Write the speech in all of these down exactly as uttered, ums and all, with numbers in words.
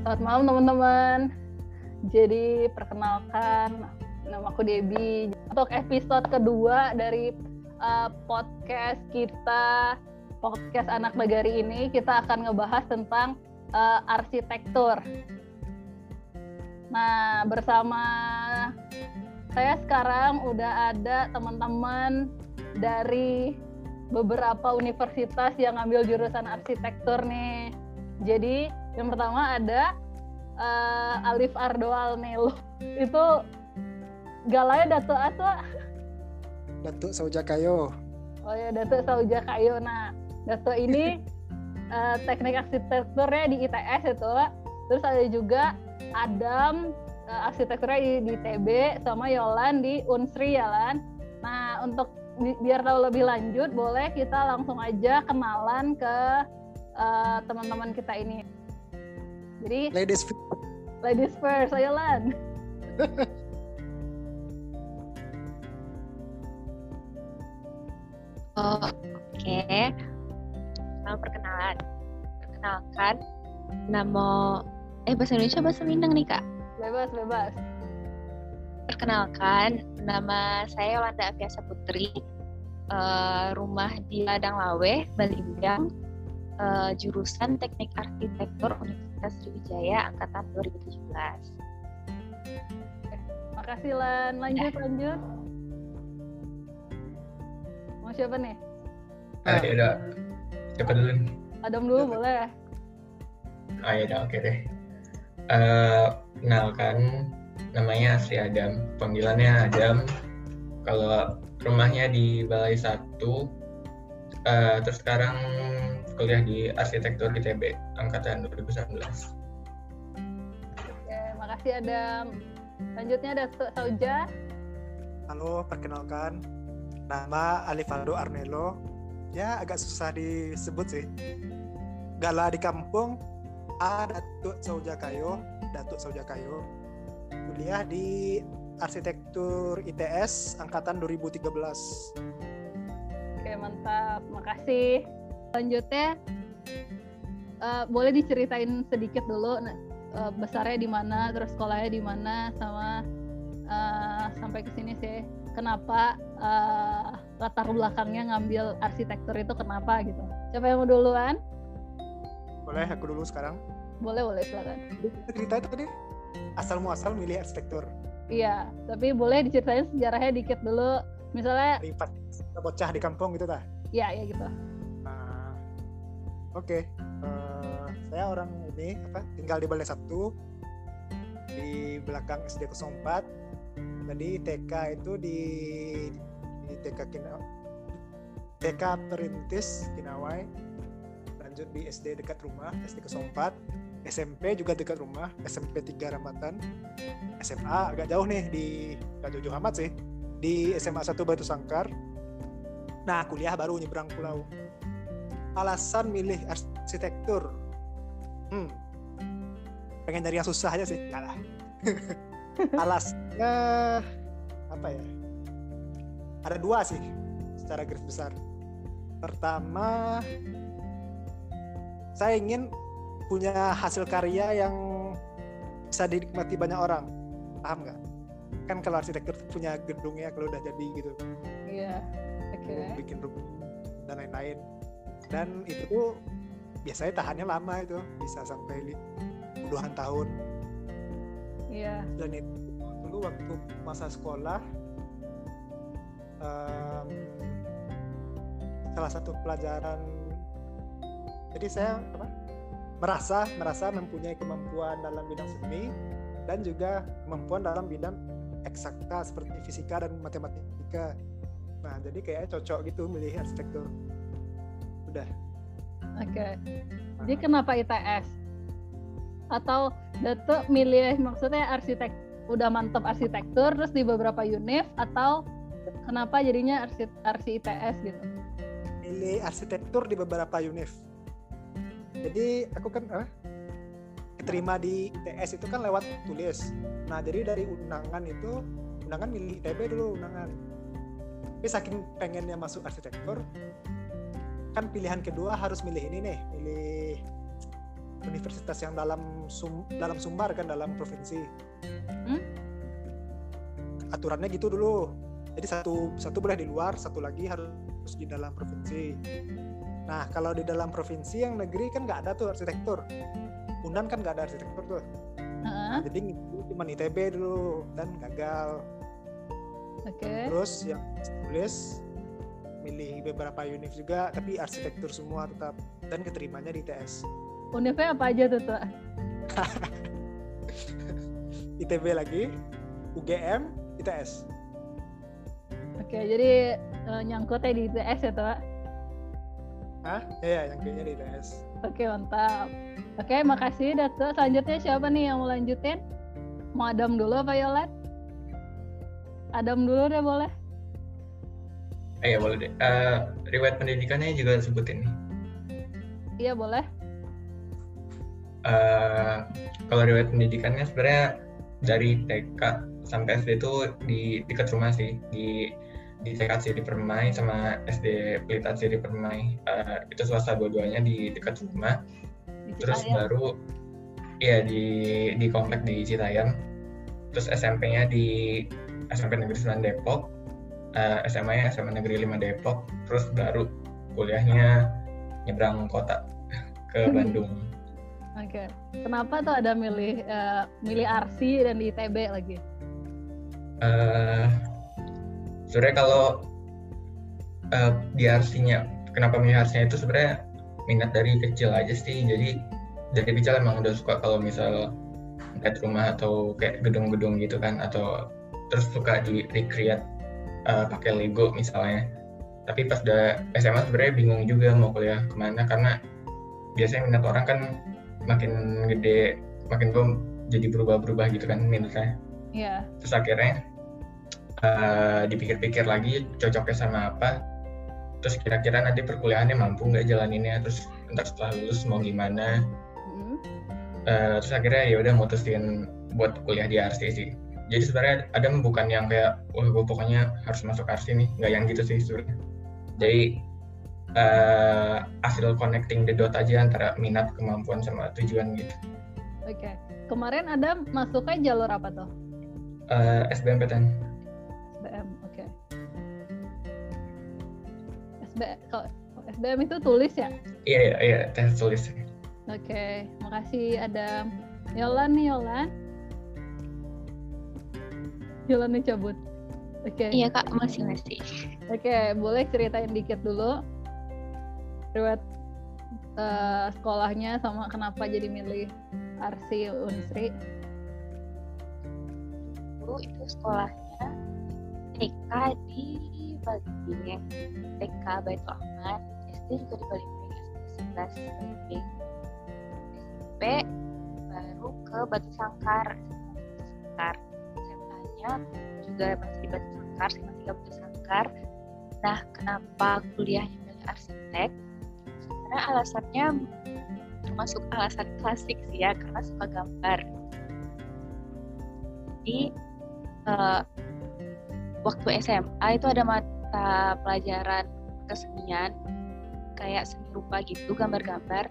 Selamat malam teman-teman. Jadi perkenalkan, nama aku Debbie. Untuk episode kedua dari uh, podcast kita, podcast anak negari ini, kita akan ngebahas tentang uh, arsitektur. Nah, bersama saya sekarang udah ada teman-teman dari beberapa universitas yang ngambil jurusan arsitektur nih. Jadi yang pertama ada uh, Alif Ardoal Nilo. Itu galanya Datuk apa? Datuk Sauja Kayo. Oh ya, Datuk Sauja Kayo. Nah, Datuk ini uh, teknik arsitekturnya di I T S itu. Terus ada juga Adam, uh, arsitekturnya di, di T B, sama Yolan di Unsri ya, Lan. Nah, untuk bi- biar tahu lebih lanjut, boleh kita langsung aja kenalan ke uh, teman-teman kita ini. Jadi, ladies first. Ladies first, ayo Lan. Oh, oke. Okay. Nama perkenalan. Perkenalkan, nama eh bahasa Indonesia bahasa Minang nih, Kak. Bebas, bebas. Perkenalkan, nama saya Lanza Afiasa Putri. Uh, rumah di Ladang Lawe, Balindang. Uh, jurusan Teknik Arsitektur Universitas Sriwijaya angkatan dua ribu tujuh belas. Makasih Lan, lanjut ya. lanjut. Mau siapa nih? Ah, ya udah. Siapa dulu nih? Adam dulu boleh. Ah ya udah, oke deh. Uh, kenalkan, namanya Asri Adam, panggilannya Adam. Kalau rumahnya di Balai Satu, uh, terus sekarang kuliah di arsitektur I T B angkatan dua ribu sembilan belas. Oke, makasih Adam. Selanjutnya Datuk Sauja. Halo, perkenalkan, nama Alifardo Arnello. Ya agak susah disebut sih. Gala di kampung. A Datuk Sauja Kayo, Datuk Sauja Kayo. Kuliah di arsitektur I T S angkatan dua ribu tiga belas. Oke, mantap. Makasih. Selanjutnya, uh, boleh diceritain sedikit dulu uh, besarnya di mana, terus sekolahnya di mana, sama uh, sampai ke sini sih. Kenapa uh, latar belakangnya ngambil arsitektur itu kenapa gitu? Siapa yang mau duluan? Boleh aku dulu sekarang. Boleh boleh silakan. Cerita itu tadi asal muasal milih arsitektur. Iya, tapi boleh diceritain sejarahnya dikit dulu. Misalnya. Lipat bocah di kampung gitu tah? Iya ya gitu. Oke, okay. uh, saya orang ini apa, tinggal di Balai Satu, di belakang S D nol empat. Jadi T K itu di, di TK Kina, T K Perintis Kinawai. Lanjut di S D dekat rumah, S D nol empat. S M P juga dekat rumah, S M P tiga Rambatan. S M A agak jauh nih, di agak jauh amat sih, di S M A satu Batu Sangkar. Nah, kuliah baru nyebrang pulau. Alasan milih arsitektur, hmm. pengen nyari yang susah aja sih, enggak lah. Alasannya apa ya? Ada dua sih, secara garis besar. Pertama, saya ingin punya hasil karya yang bisa dinikmati banyak orang, paham nggak? Kan kalau arsitektur punya gedungnya kalau udah jadi gitu. Iya. Yeah. Oke. Okay. Bikin rumah dan lain-lain. Dan itu tuh biasanya tahannya lama, itu bisa sampai puluhan tahun. Iya. Dan itu dulu waktu masa sekolah, um, salah satu pelajaran. Jadi saya apa, merasa merasa mempunyai kemampuan dalam bidang seni dan juga kemampuan dalam bidang eksakta seperti fisika dan matematika. Nah, jadi kayaknya cocok gitu milih arsitektur. Oke, okay. Jadi kenapa I T S? Atau Datuk milih maksudnya arsitek udah mantep arsitektur terus di beberapa univ, atau kenapa jadinya arsi, arsi I T S gitu? Milih arsitektur di beberapa univ. Jadi aku kan eh, keterima di I T S itu kan lewat tulis. Nah, jadi dari undangan itu undangan milih I T B dulu undangan. Tapi saking pengennya masuk arsitektur, kan pilihan kedua harus milih ini nih, milih universitas yang dalam sum, dalam Sumbar kan, dalam provinsi. Hmm? Aturannya gitu dulu. Jadi satu satu boleh di luar, satu lagi harus di dalam provinsi. Nah, kalau di dalam provinsi yang negeri kan nggak ada tuh arsitektur. Unan kan nggak ada arsitektur tuh. Uh-huh. Nah, jadi cuma I T B dulu dan gagal. Oke. Okay. Terus yang tulis milih beberapa univ juga, tapi arsitektur semua tetap, dan keterimanya di I T S. Univnya apa aja tuh, Tua? I T B lagi, U G M, I T S. Oke, jadi uh, nyangkutnya di I T S ya, Tua? Hah? Iya, nyangkutnya di I T S. Oke, mantap. Oke, makasih, Dato. Selanjutnya siapa nih yang mau lanjutin? Mau Adam dulu apa Yolet? Adam dulu deh, boleh. Iya eh, boleh deh. Uh, riwayat pendidikannya juga sebutin nih. Iya boleh. Uh, kalau riwayat pendidikannya sebenarnya dari T K sampai S D itu di dekat rumah sih, di di T K Siri Permai sama S D Pelita Siri Permai, uh, itu swasta dua-duanya di dekat rumah. Di terus baru ya di di komplek di Citayam. Terus S M P-nya di S M P Negeri sembilan Depok. Uh, S M A-nya S M A Negeri lima Depok, terus baru kuliahnya nyebrang kota ke Bandung. Oke, okay. Kenapa tuh ada milih uh, milih Arsi dan di I T B lagi? Uh, sebenarnya kalau uh, di Arsinya, kenapa milih Arsinya itu sebenarnya minat dari kecil aja sih. Jadi dari kecil emang udah suka kalau misal lihat rumah atau kayak gedung-gedung gitu kan, atau terus suka di recreate Uh, pakai Lego misalnya. Tapi pas udah S M A sebenarnya bingung juga mau kuliah kemana, karena biasanya minat orang kan makin gede makin belum jadi berubah-berubah gitu kan minatnya. Iya. Yeah. Terus akhirnya uh, dipikir-pikir lagi cocoknya sama apa. Terus kira-kira nanti perkuliahannya mampu nggak jalaninnya. Terus entar setelah lulus mau gimana. Mm. Uh, terus akhirnya ya udah mutusin buat kuliah di Arsi sih. Jadi sebenarnya ada bukan yang kayak, wah gue pokoknya harus masuk Arsi nih, nggak yang gitu sih sebenarnya. Jadi uh, hasil connecting the dot aja antara minat, kemampuan, sama tujuan gitu. Oke, okay. Kemarin ada masuknya jalur apa tuh? Uh, S B M P T N. S B M, oke. Okay. S B M, oh, S B M itu tulis ya? Iya iya iya, tes tulis. Oke, okay. Makasih Adam. Yolan nih Yolan. Jalannya cabut. Oke. Okay. Iya kak, masih masih. Oke, okay, boleh ceritain dikit dulu riwayat uh, sekolahnya sama kenapa jadi milih Arsi Unsri. Dulu itu sekolahnya T K di Balimbing, T K Baitul Rahman, S D juga di Balimbing, S D sebelas Balimbing, S M P baru ke Batu Sangkar, Batu Sangkar. Juga masih di Batu Sangkar, sama tiga Batu Sangkar. Nah, kenapa kuliahnya milih arsitek? Sebenarnya alasannya termasuk alasan klasik sih ya, karena suka gambar. Jadi uh, waktu S M A itu ada mata pelajaran kesenian, kayak seni rupa gitu, gambar-gambar.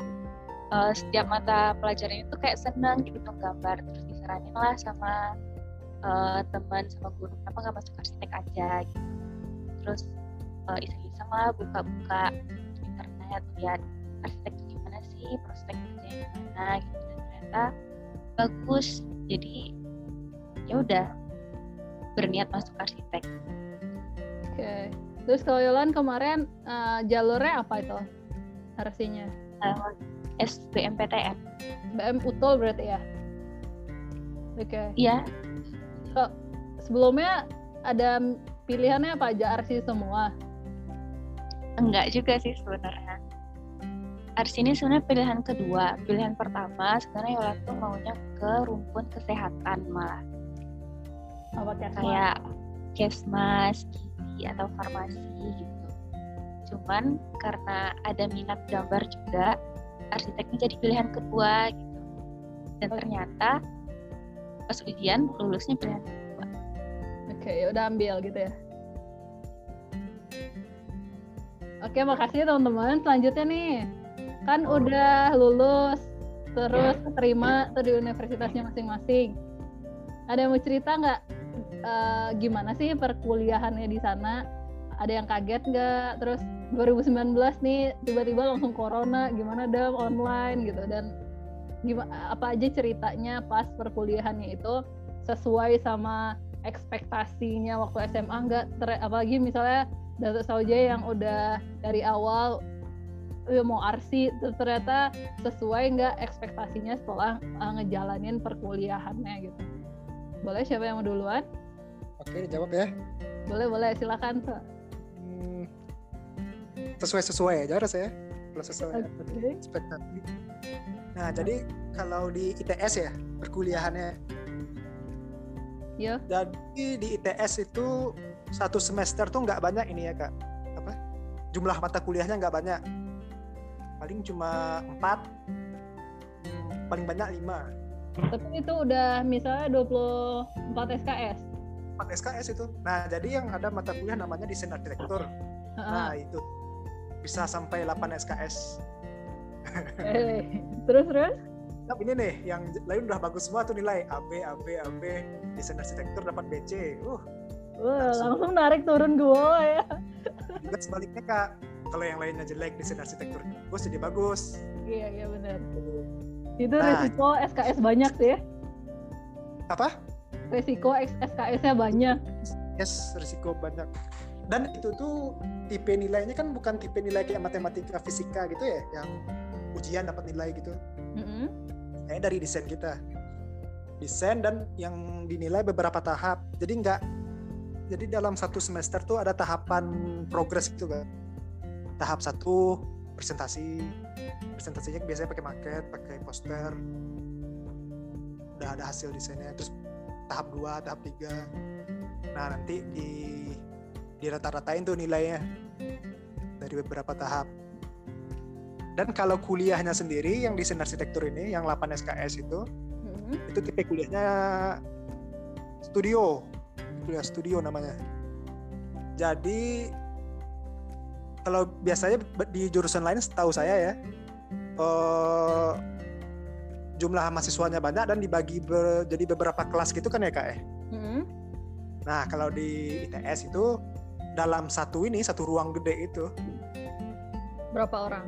Uh, setiap mata pelajaran itu kayak senang gitu gambar, terus disaranin lah sama Uh, teman sama guru, kenapa nggak masuk arsitek aja gitu. Terus uh, iseng-iseng lah buka-buka internet lihat arsitek itu gimana sih, prospek kerjanya gimana gitu, dan ternyata bagus. Jadi ya udah berniat masuk arsitek. Oke. Okay. Terus kalau Yolan kemarin uh, jalurnya apa itu arsinya? Uh, S B M P T N. S B M utul berarti ya? Oke. Okay. Iya. Kok sebelumnya ada pilihannya apa aja, Arsi semua? Enggak juga sih sebenarnya. Arsi ini sebenarnya pilihan kedua. Pilihan pertama sebenarnya Yola tuh maunya ke rumpun kesehatan malah. Apa kesehatan? Kayak kesmas, gizi atau farmasi gitu. Cuman karena ada minat gambar juga, arsiteknya jadi pilihan kedua gitu. Dan ternyata pas ujian lulusnya pilihan kedua. Oke, okay, udah ambil gitu ya. Oke, makasih teman-teman. Selanjutnya nih, kan udah lulus, terus terima tuh di universitasnya masing-masing. Ada yang mau cerita nggak? E, gimana sih perkuliahannya di sana? Ada yang kaget nggak? Terus dua ribu sembilan belas nih tiba-tiba langsung corona, gimana Dam online gitu, dan gimana, apa aja ceritanya pas perkuliahannya itu sesuai sama ekspektasinya waktu S M A nggak? Apalagi misalnya Datuk Sauja yang udah dari awal mau arsi, ternyata sesuai nggak ekspektasinya setelah ngejalanin perkuliahannya gitu. Boleh siapa yang mau duluan? Oke, dijawab ya. Boleh, boleh, silakan. Hmm, sesuai-sesuai aja rasanya. Kalau sesuai okay. ekspektasi. Nah, jadi kalau di I T S ya perkuliahannya. Iya. Jadi di I T S itu satu semester tuh nggak banyak ini ya kak. Apa? Jumlah mata kuliahnya nggak banyak. Paling cuma empat, paling banyak lima. Tapi itu udah misalnya dua puluh empat S K S. empat S K S itu. Nah, jadi yang ada mata kuliah namanya desain arsitektur. Uh-huh. Nah, itu bisa sampai delapan S K S. Eh, terus terus? Nah, ini nih yang lain udah bagus semua tuh nilai A B A B A B, desain arsitektur dapat B C. Uh. Wah, langsung narik turun gue ya. Terus sebaliknya kak, kalau yang lainnya jelek desain arsitektur gue jadi bagus. Iya iya benar. Itu nah, resiko S K S banyak sih. Apa? Resiko S K S-nya banyak. Yes, resiko banyak. Dan itu tuh tipe nilainya kan bukan tipe nilai kayak matematika, fisika gitu ya, yang ujian dapat nilai gitu. Mm-hmm. Eh dari desain kita, desain dan yang dinilai beberapa tahap. Jadi nggak, jadi dalam satu semester tuh ada tahapan progres gitu kan. Tahap satu presentasi. Presentasinya biasanya pakai maket, pakai poster, udah ada hasil desainnya. Terus tahap dua, tahap tiga. Nah nanti di dirata-ratain tuh nilainya dari beberapa tahap. Dan kalau kuliahnya sendiri yang desain arsitektur ini, yang delapan S K S itu, hmm. itu tipe kuliahnya studio, kuliah studio namanya. Jadi kalau biasanya di jurusan lain setahu saya ya, uh, jumlah mahasiswanya banyak dan dibagi ber, jadi beberapa kelas gitu kan ya kak ya. Mm-hmm. Nah kalau di I T S itu dalam satu ini satu ruang gede itu. Berapa orang?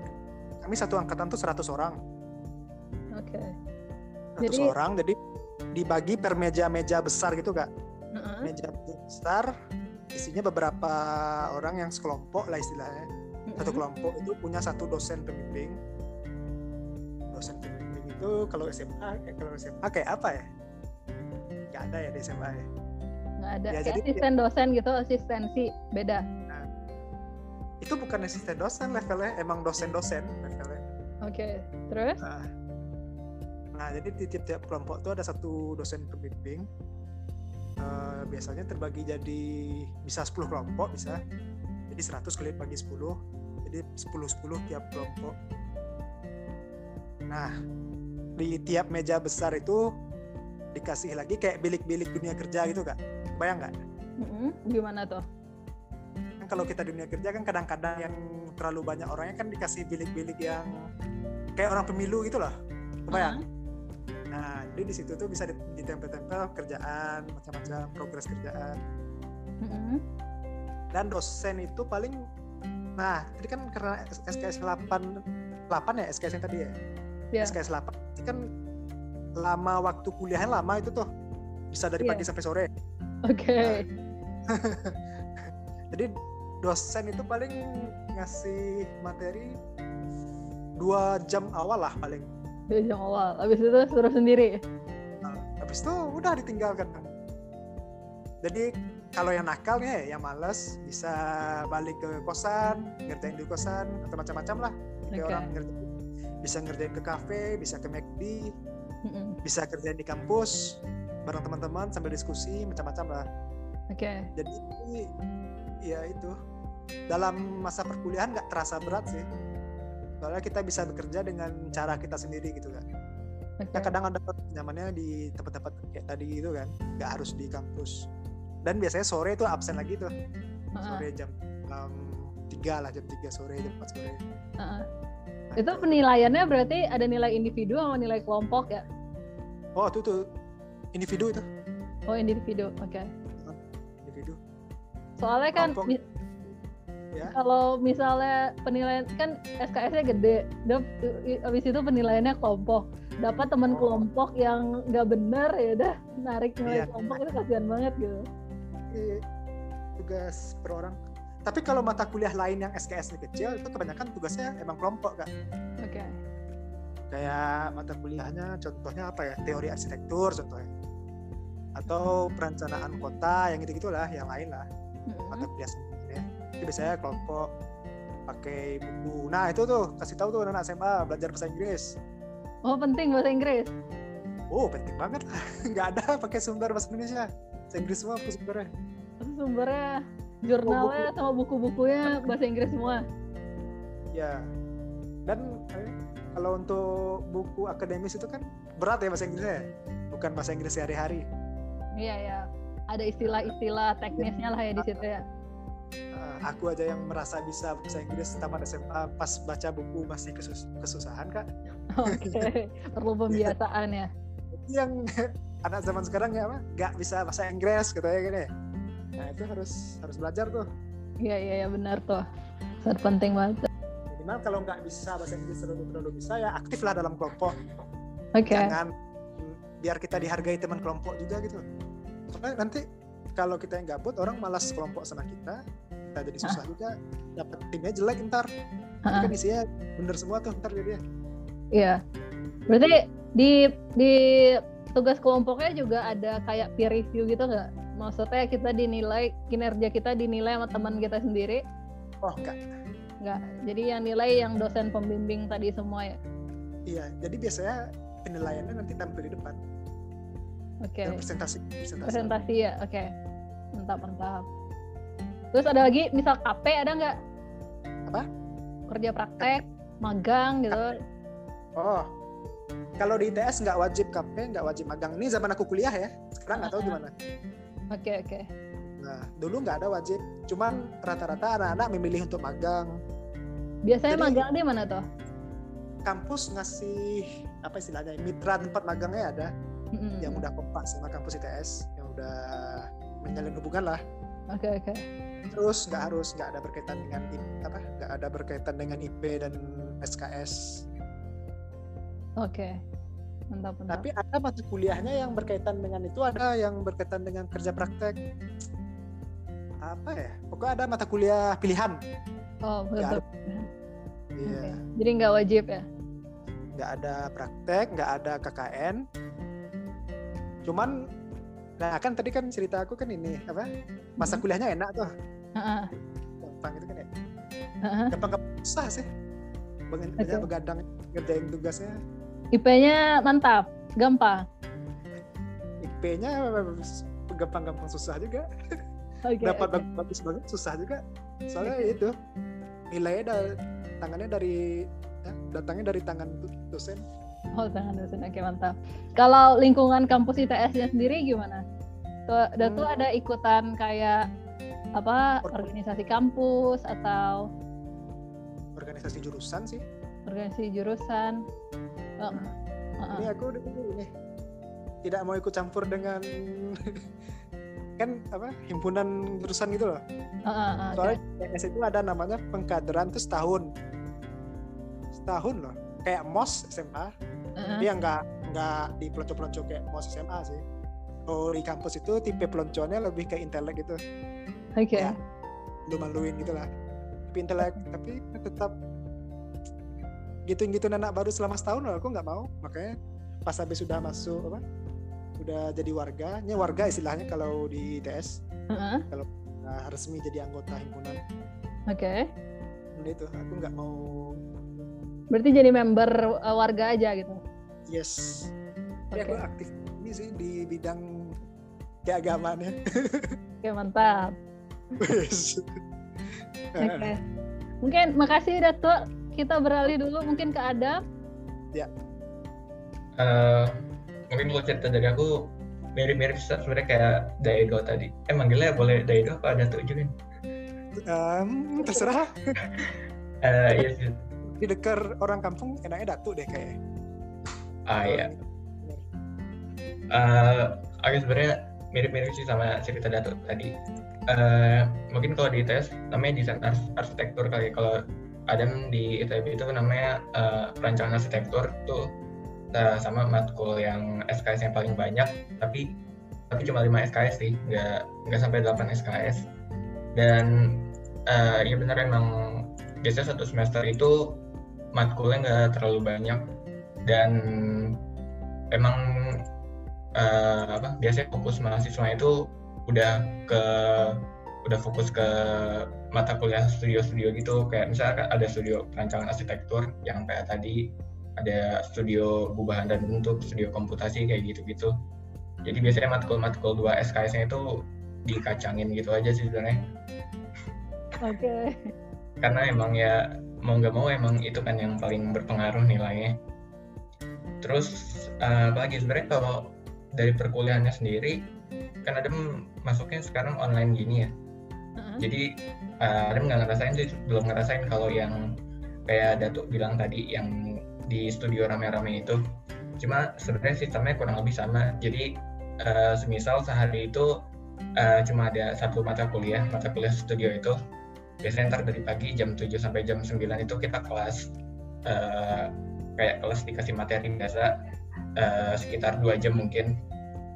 Kami satu angkatan tuh seratus orang. Oke. Okay. seratus jadi... orang, jadi dibagi per meja-meja besar gitu kak. Mm-hmm. Meja besar. Isinya beberapa orang yang sekelompok lah istilahnya. Mm-hmm. Satu kelompok itu punya satu dosen pembimbing. Dosen pembimbing itu kalau S M A, eh, kalau S M A kayak apa ya? Gak ada ya di S M A ya? Gak ada, ya, kayak asisten ya. Dosen gitu, asistensi, beda. Nah, itu bukan asisten dosen levelnya, emang dosen-dosen levelnya. Oke, okay. Terus? Nah, nah jadi di tiap-tiap kelompok itu ada satu dosen pembimbing. Uh, biasanya terbagi jadi bisa sepuluh kelompok, bisa jadi seratus kali bagi sepuluh, jadi sepuluh sepuluh tiap kelompok. Nah di tiap meja besar itu dikasih lagi kayak bilik-bilik dunia kerja gitu kak, bayang nggak? Mm-hmm. Gimana tuh? Kan kalau kita dunia kerja kan kadang-kadang yang terlalu banyak orangnya kan dikasih bilik-bilik yang kayak orang pemilu gitu loh, bayang? Mm-hmm. Nah, jadi di situ tuh bisa ditempel-tempel kerjaan, macam-macam progres kerjaan. Mm-hmm. Dan dosen itu paling, nah, tadi kan karena S K S delapan, delapan ya S K S yang tadi ya. Yeah. S K S delapan itu kan lama, waktu kuliahnya lama itu tuh, bisa dari yeah. pagi sampai sore. Oke. Okay. Nah. Jadi dosen itu paling ngasih materi dua jam awal lah paling. Dari jam awal, habis itu suruh sendiri. Nah, habis itu udah ditinggalkan. Jadi kalau yang nakalnya ya, yang malas bisa balik ke kosan, ngerjain di kosan atau macam-macam lah. Jadi okay. orang ngerjain, bisa ngerjain ke kafe, bisa ke McD, mm-mm. bisa kerjain di kampus bareng teman-teman sambil diskusi macam-macam lah. Oke. Okay. Jadi ya itu dalam masa perkuliahan nggak terasa berat sih. Soalnya kita bisa bekerja dengan cara kita sendiri gitu kan. Okay. Nah, kadang ada nyamannya di tempat-tempat kayak tadi gitu kan, nggak harus di kampus. Dan biasanya sore itu absen lagi tuh, uh-huh. sore jam um, tiga lah, jam tiga sore, jam empat sore. Uh-huh. Nah, itu penilaiannya berarti ada nilai individu sama nilai kelompok ya? Oh itu tuh individu itu. Oh individu, oke. Okay. Uh, individu. Soalnya kan mi- ya? Kalau misalnya penilaian kan S K S-nya gede, habis itu penilaiannya kelompok. Dapat teman oh. kelompok yang nggak benar ya udah narik nilai yeah. kelompok itu kasihan banget gitu. Tugas per orang. Tapi kalau mata kuliah lain yang S K S-nya kecil itu kebanyakan tugasnya emang kelompok kan. Oke. Okay. Kayak mata kuliahnya contohnya apa ya? Teori arsitektur contohnya. Atau perencanaan kota yang gitu-gitulah, yang lain lah. Mm-hmm. Mata kuliah sendiri ya. Itu biasanya kelompok pakai buku. Nah, itu tuh kasih tahu tuh anak S M A belajar bahasa Inggris. Oh, penting bahasa Inggris. Oh, penting banget lah. Enggak ada pakai sumber bahasa Indonesia. Bahasa Inggris semua aku sumbernya. Sumbernya jurnalnya sama buku-bukunya bahasa Inggris semua. Ya. Dan eh, kalau untuk buku akademis itu kan berat ya bahasa Inggrisnya. Bukan bahasa Inggris sehari-hari. Iya ya. Ada istilah-istilah teknisnya lah ya di situ ya. Aku aja yang merasa bisa bahasa Inggris tamat S M A pas baca buku masih kesus- kesusahan Kak. Oke. Okay. Perlu pembiasaan ya. Yang anak zaman sekarang ya apa? Enggak bisa bahasa Inggris katanya gini. Nah itu harus harus belajar tuh. Iya iya ya, benar tuh. Sangat penting banget. Minimal kalau nggak bisa bahasa Inggris terlalu-terlalu bisa ya aktiflah dalam kelompok. Oke. Okay. Jangan biar kita dihargai teman kelompok juga gitu. Soalnya nanti kalau kita yang gabut orang malas kelompok sama kita, kita jadi susah ah. juga. Dapat timnya jelek ntar. Ah. Kan isinya bener semua tuh ntar jadinya. Iya. Berarti di di tugas kelompoknya juga ada kayak peer review gitu nggak? Maksudnya kita dinilai, kinerja kita dinilai sama teman kita sendiri? Oh, enggak. Enggak. Jadi yang nilai yang dosen pembimbing tadi semua ya? Iya, jadi biasanya penilaiannya nanti tampil di depan. Oke. Okay. Presentasi, presentasi. Presentasi ya, oke. Okay. Mantap, mantap. Terus ada lagi, misal K P ada nggak? Apa? Kerja praktek, K P. Magang gitu. K P. Oh, kalau di I T S nggak wajib K P, nggak wajib magang. Ini zaman aku kuliah ya, sekarang nggak tahu gimana. Oke okay, oke. Okay. Nah dulu nggak ada wajib, cuman rata-rata anak-anak memilih untuk magang. Biasanya jadi, magang di mana toh? Kampus ngasih apa istilahnya mitra tempat magangnya ada, mm-hmm. yang udah kompak sama kampus I T S, yang udah menjalin hubungan lah. Oke okay, oke. Okay. Terus nggak harus nggak ada berkaitan dengan apa? Nggak ada berkaitan dengan I P dan S K S. Oke. Okay. Mantap, mantap. Tapi ada mata kuliahnya yang berkaitan dengan itu, ada yang berkaitan dengan kerja praktek. Apa ya? Pokoknya ada mata kuliah pilihan. Oh, betul. Iya. Okay. Jadi nggak wajib ya? Nggak ada praktek, nggak ada K K N. Cuman, nah kan tadi kan cerita aku kan ini apa? Masa kuliahnya enak tuh. Uh-huh. Gampang itu kan ya. Uh-huh. Gampang-gampang susah sih. Banyak okay. begadang ngerjain tugasnya. I P-nya mantap, gampang. I P-nya gampang-gampang susah juga. Okay, dapat okay. bagus banget susah juga. Soalnya okay. itu nilainya dari tangannya dari ya, datangnya dari tangan dosen. Oh, tangan dosen. Oke, okay, mantap. Kalau lingkungan kampus I T S-nya sendiri gimana? Tuh, hmm. tuh ada ikutan kayak apa? Organisasi kampus atau organisasi jurusan sih? Organisasi jurusan. Oh. Uh-uh. Ini aku ini tidak mau ikut campur dengan kan apa himpunan jurusan gitu loh. Uh-uh, soalnya okay. S itu ada namanya pengkaderan tuh setahun, setahun loh. Kayak M O S S M A, uh-uh. tapi yang nggak nggak di pelonco-pelonco kayak M O S S M A sih. Kalau di kampus itu tipe peloncoannya lebih ke intelek gitu. Oke. Okay. Ya, malu-maluin gitulah. Tapi intelek, tapi tetap gitu-gitu anak baru selama setahun loh, aku nggak mau. Makanya pas habis sudah masuk apa, udah jadi warga, ini warga istilahnya kalau di I T S, uh-huh. kalau nah, resmi jadi anggota himpunan. Oke. Okay. Itu aku nggak mau. Berarti jadi member uh, warga aja gitu? Yes. Jadi okay. aku aktif ini sih di bidang keagamaan. Oke okay, mantap. Yes. Oke. Okay. Mungkin makasih Datuk. Kita beralih dulu mungkin ke Adam. Ya. Uh, mungkin dulu cerita dari aku mirip-mirip sebenarnya kayak Daido tadi. Eh manggilnya boleh Daido apa Datuk juga? Um, terserah. Uh, iya sih. Di dekat orang kampung enaknya Datuk deh kayaknya. Ah iya. Uh, Oke, sebenarnya mirip-mirip sih sama cerita Datuk tadi. Uh, mungkin kalau di I T S namanya desain arsitektur kali. Kalau Adam di I T B itu namanya uh, perancangan arsitektur tuh uh, sama matkul yang S K S yang paling banyak, tapi tapi cuma lima S K S sih, nggak nggak sampai delapan S K S. Dan uh, ya benar emang biasanya satu semester itu matkulnya nggak terlalu banyak dan emang uh, apa biasanya fokus mahasiswa itu udah ke udah fokus ke mata kuliah studio-studio gitu, kayak misalnya ada studio perancangan arsitektur yang kayak tadi, ada studio perubahan dan bentuk, studio komputasi kayak gitu-gitu. Jadi biasanya matkul-matkul dua S K S-nya itu dikacangin gitu aja sih sebenarnya. Oke. Okay. Karena emang ya mau nggak mau emang itu kan yang paling berpengaruh nilainya. Terus uh, apa lagi sebenarnya kalau dari perkuliahannya sendiri, kan Adam masuknya sekarang online gini ya. Uh-huh. Jadi uh, Adam nggak ngerasain sih, belum ngerasain kalau yang kayak Datuk bilang tadi yang di studio rame-rame itu. Cuma sebenarnya sistemnya kurang lebih sama. Jadi uh, semisal sehari itu uh, cuma ada satu mata kuliah, mata kuliah studio itu. Biasanya ntar dari pagi jam tujuh sampai jam sembilan itu kita kelas, uh, kayak kelas dikasih materi biasa uh, sekitar dua jam mungkin.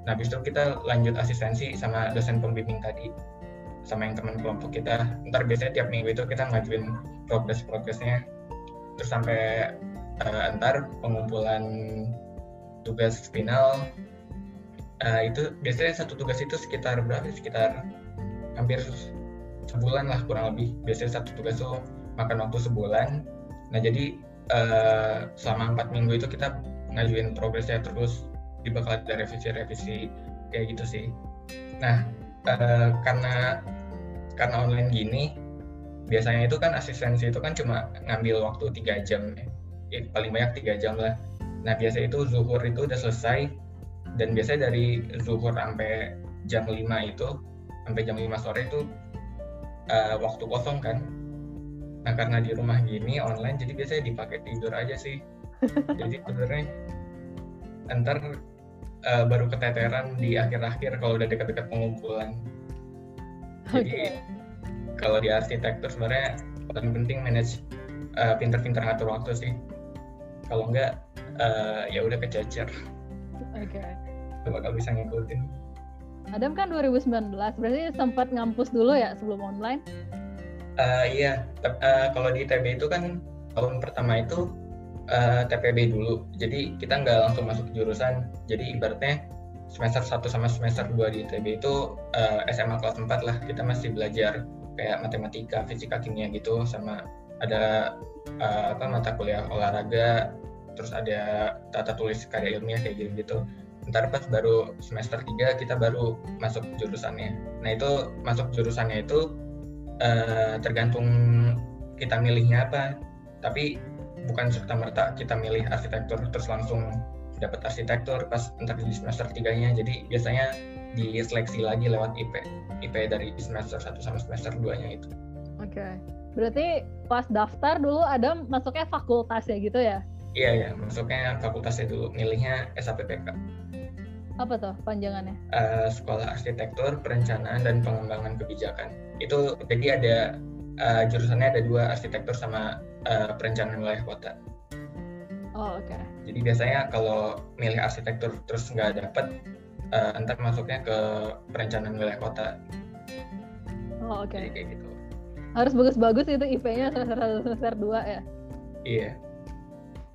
Nah, habis itu kita lanjut asistensi sama dosen pembimbing tadi, sama yang teman kelompok kita. Ntar biasanya tiap minggu itu kita ngajuin progres-progresnya, terus sampai uh, ntar pengumpulan tugas final. Uh, itu biasanya satu tugas itu sekitar berapa? Sekitar hampir sebulan lah kurang lebih. Biasanya satu tugas itu makan waktu sebulan. Nah, jadi uh, selama empat minggu itu kita ngajuin progresnya terus. Di bakal ada revisi-revisi kayak gitu sih. Nah, uh, karena karena online gini, biasanya itu kan asistensi itu kan cuma ngambil waktu tiga jam, ya, paling banyak tiga jam lah. Nah, biasanya itu zuhur itu udah selesai, dan biasanya dari zuhur sampai jam lima itu, sampai jam lima sore itu uh, waktu kosong kan. Nah, karena di rumah gini online, jadi biasanya dipakai tidur aja sih. Jadi sebenarnya ntar uh, baru keteteran di akhir-akhir kalau udah dekat-dekat pengumpulan. Okay. Jadi kalau di arsitektur sebenarnya paling penting manage uh, pinter-pinter ngatur waktu sih. Kalau enggak uh, ya udah kececer. Oke. Okay. Bakal bisa ngikutin. Adam kan dua ribu sembilan belas, berarti sempat ngampus dulu ya sebelum online? Uh, iya. T- uh, kalau di I T B itu kan tahun pertama itu Uh, T P B dulu, jadi kita nggak langsung masuk jurusan. Jadi ibaratnya semester satu sama semester dua di I T B itu uh, S M A kelas empat lah, kita masih belajar kayak matematika, fisika, kimia gitu, sama ada uh, apa mata kuliah olahraga, terus ada tata tulis karya ilmiah kayak gitu-gitu. Ntar pas baru semester tiga kita baru masuk jurusannya. Nah itu masuk jurusannya itu uh, tergantung kita milihnya apa, tapi bukan serta-merta kita milih arsitektur terus langsung dapat arsitektur pas entar di semester tiganya. Jadi biasanya diseleksi lagi lewat I P. I P dari semester satu sama semester duanya itu. Oke. Okay. Berarti pas daftar dulu Adam masuknya fakultasnya gitu ya? Iya ya, masuknya fakultasnya dulu. Milihnya S A P P K. Apa tuh panjangannya? Uh, Sekolah Arsitektur, Perencanaan dan Pengembangan Kebijakan. Itu jadi ada Uh, jurusannya ada dua, arsitektur sama uh, perencanaan wilayah kota. Oh oke. Okay. Jadi biasanya kalau milih arsitektur terus nggak dapet, uh, ntar masuknya ke perencanaan wilayah kota. Oh oke. Okay. Jadi kayak gitu. Harus bagus-bagus itu I P-nya semester satu semester dua ya? Iya.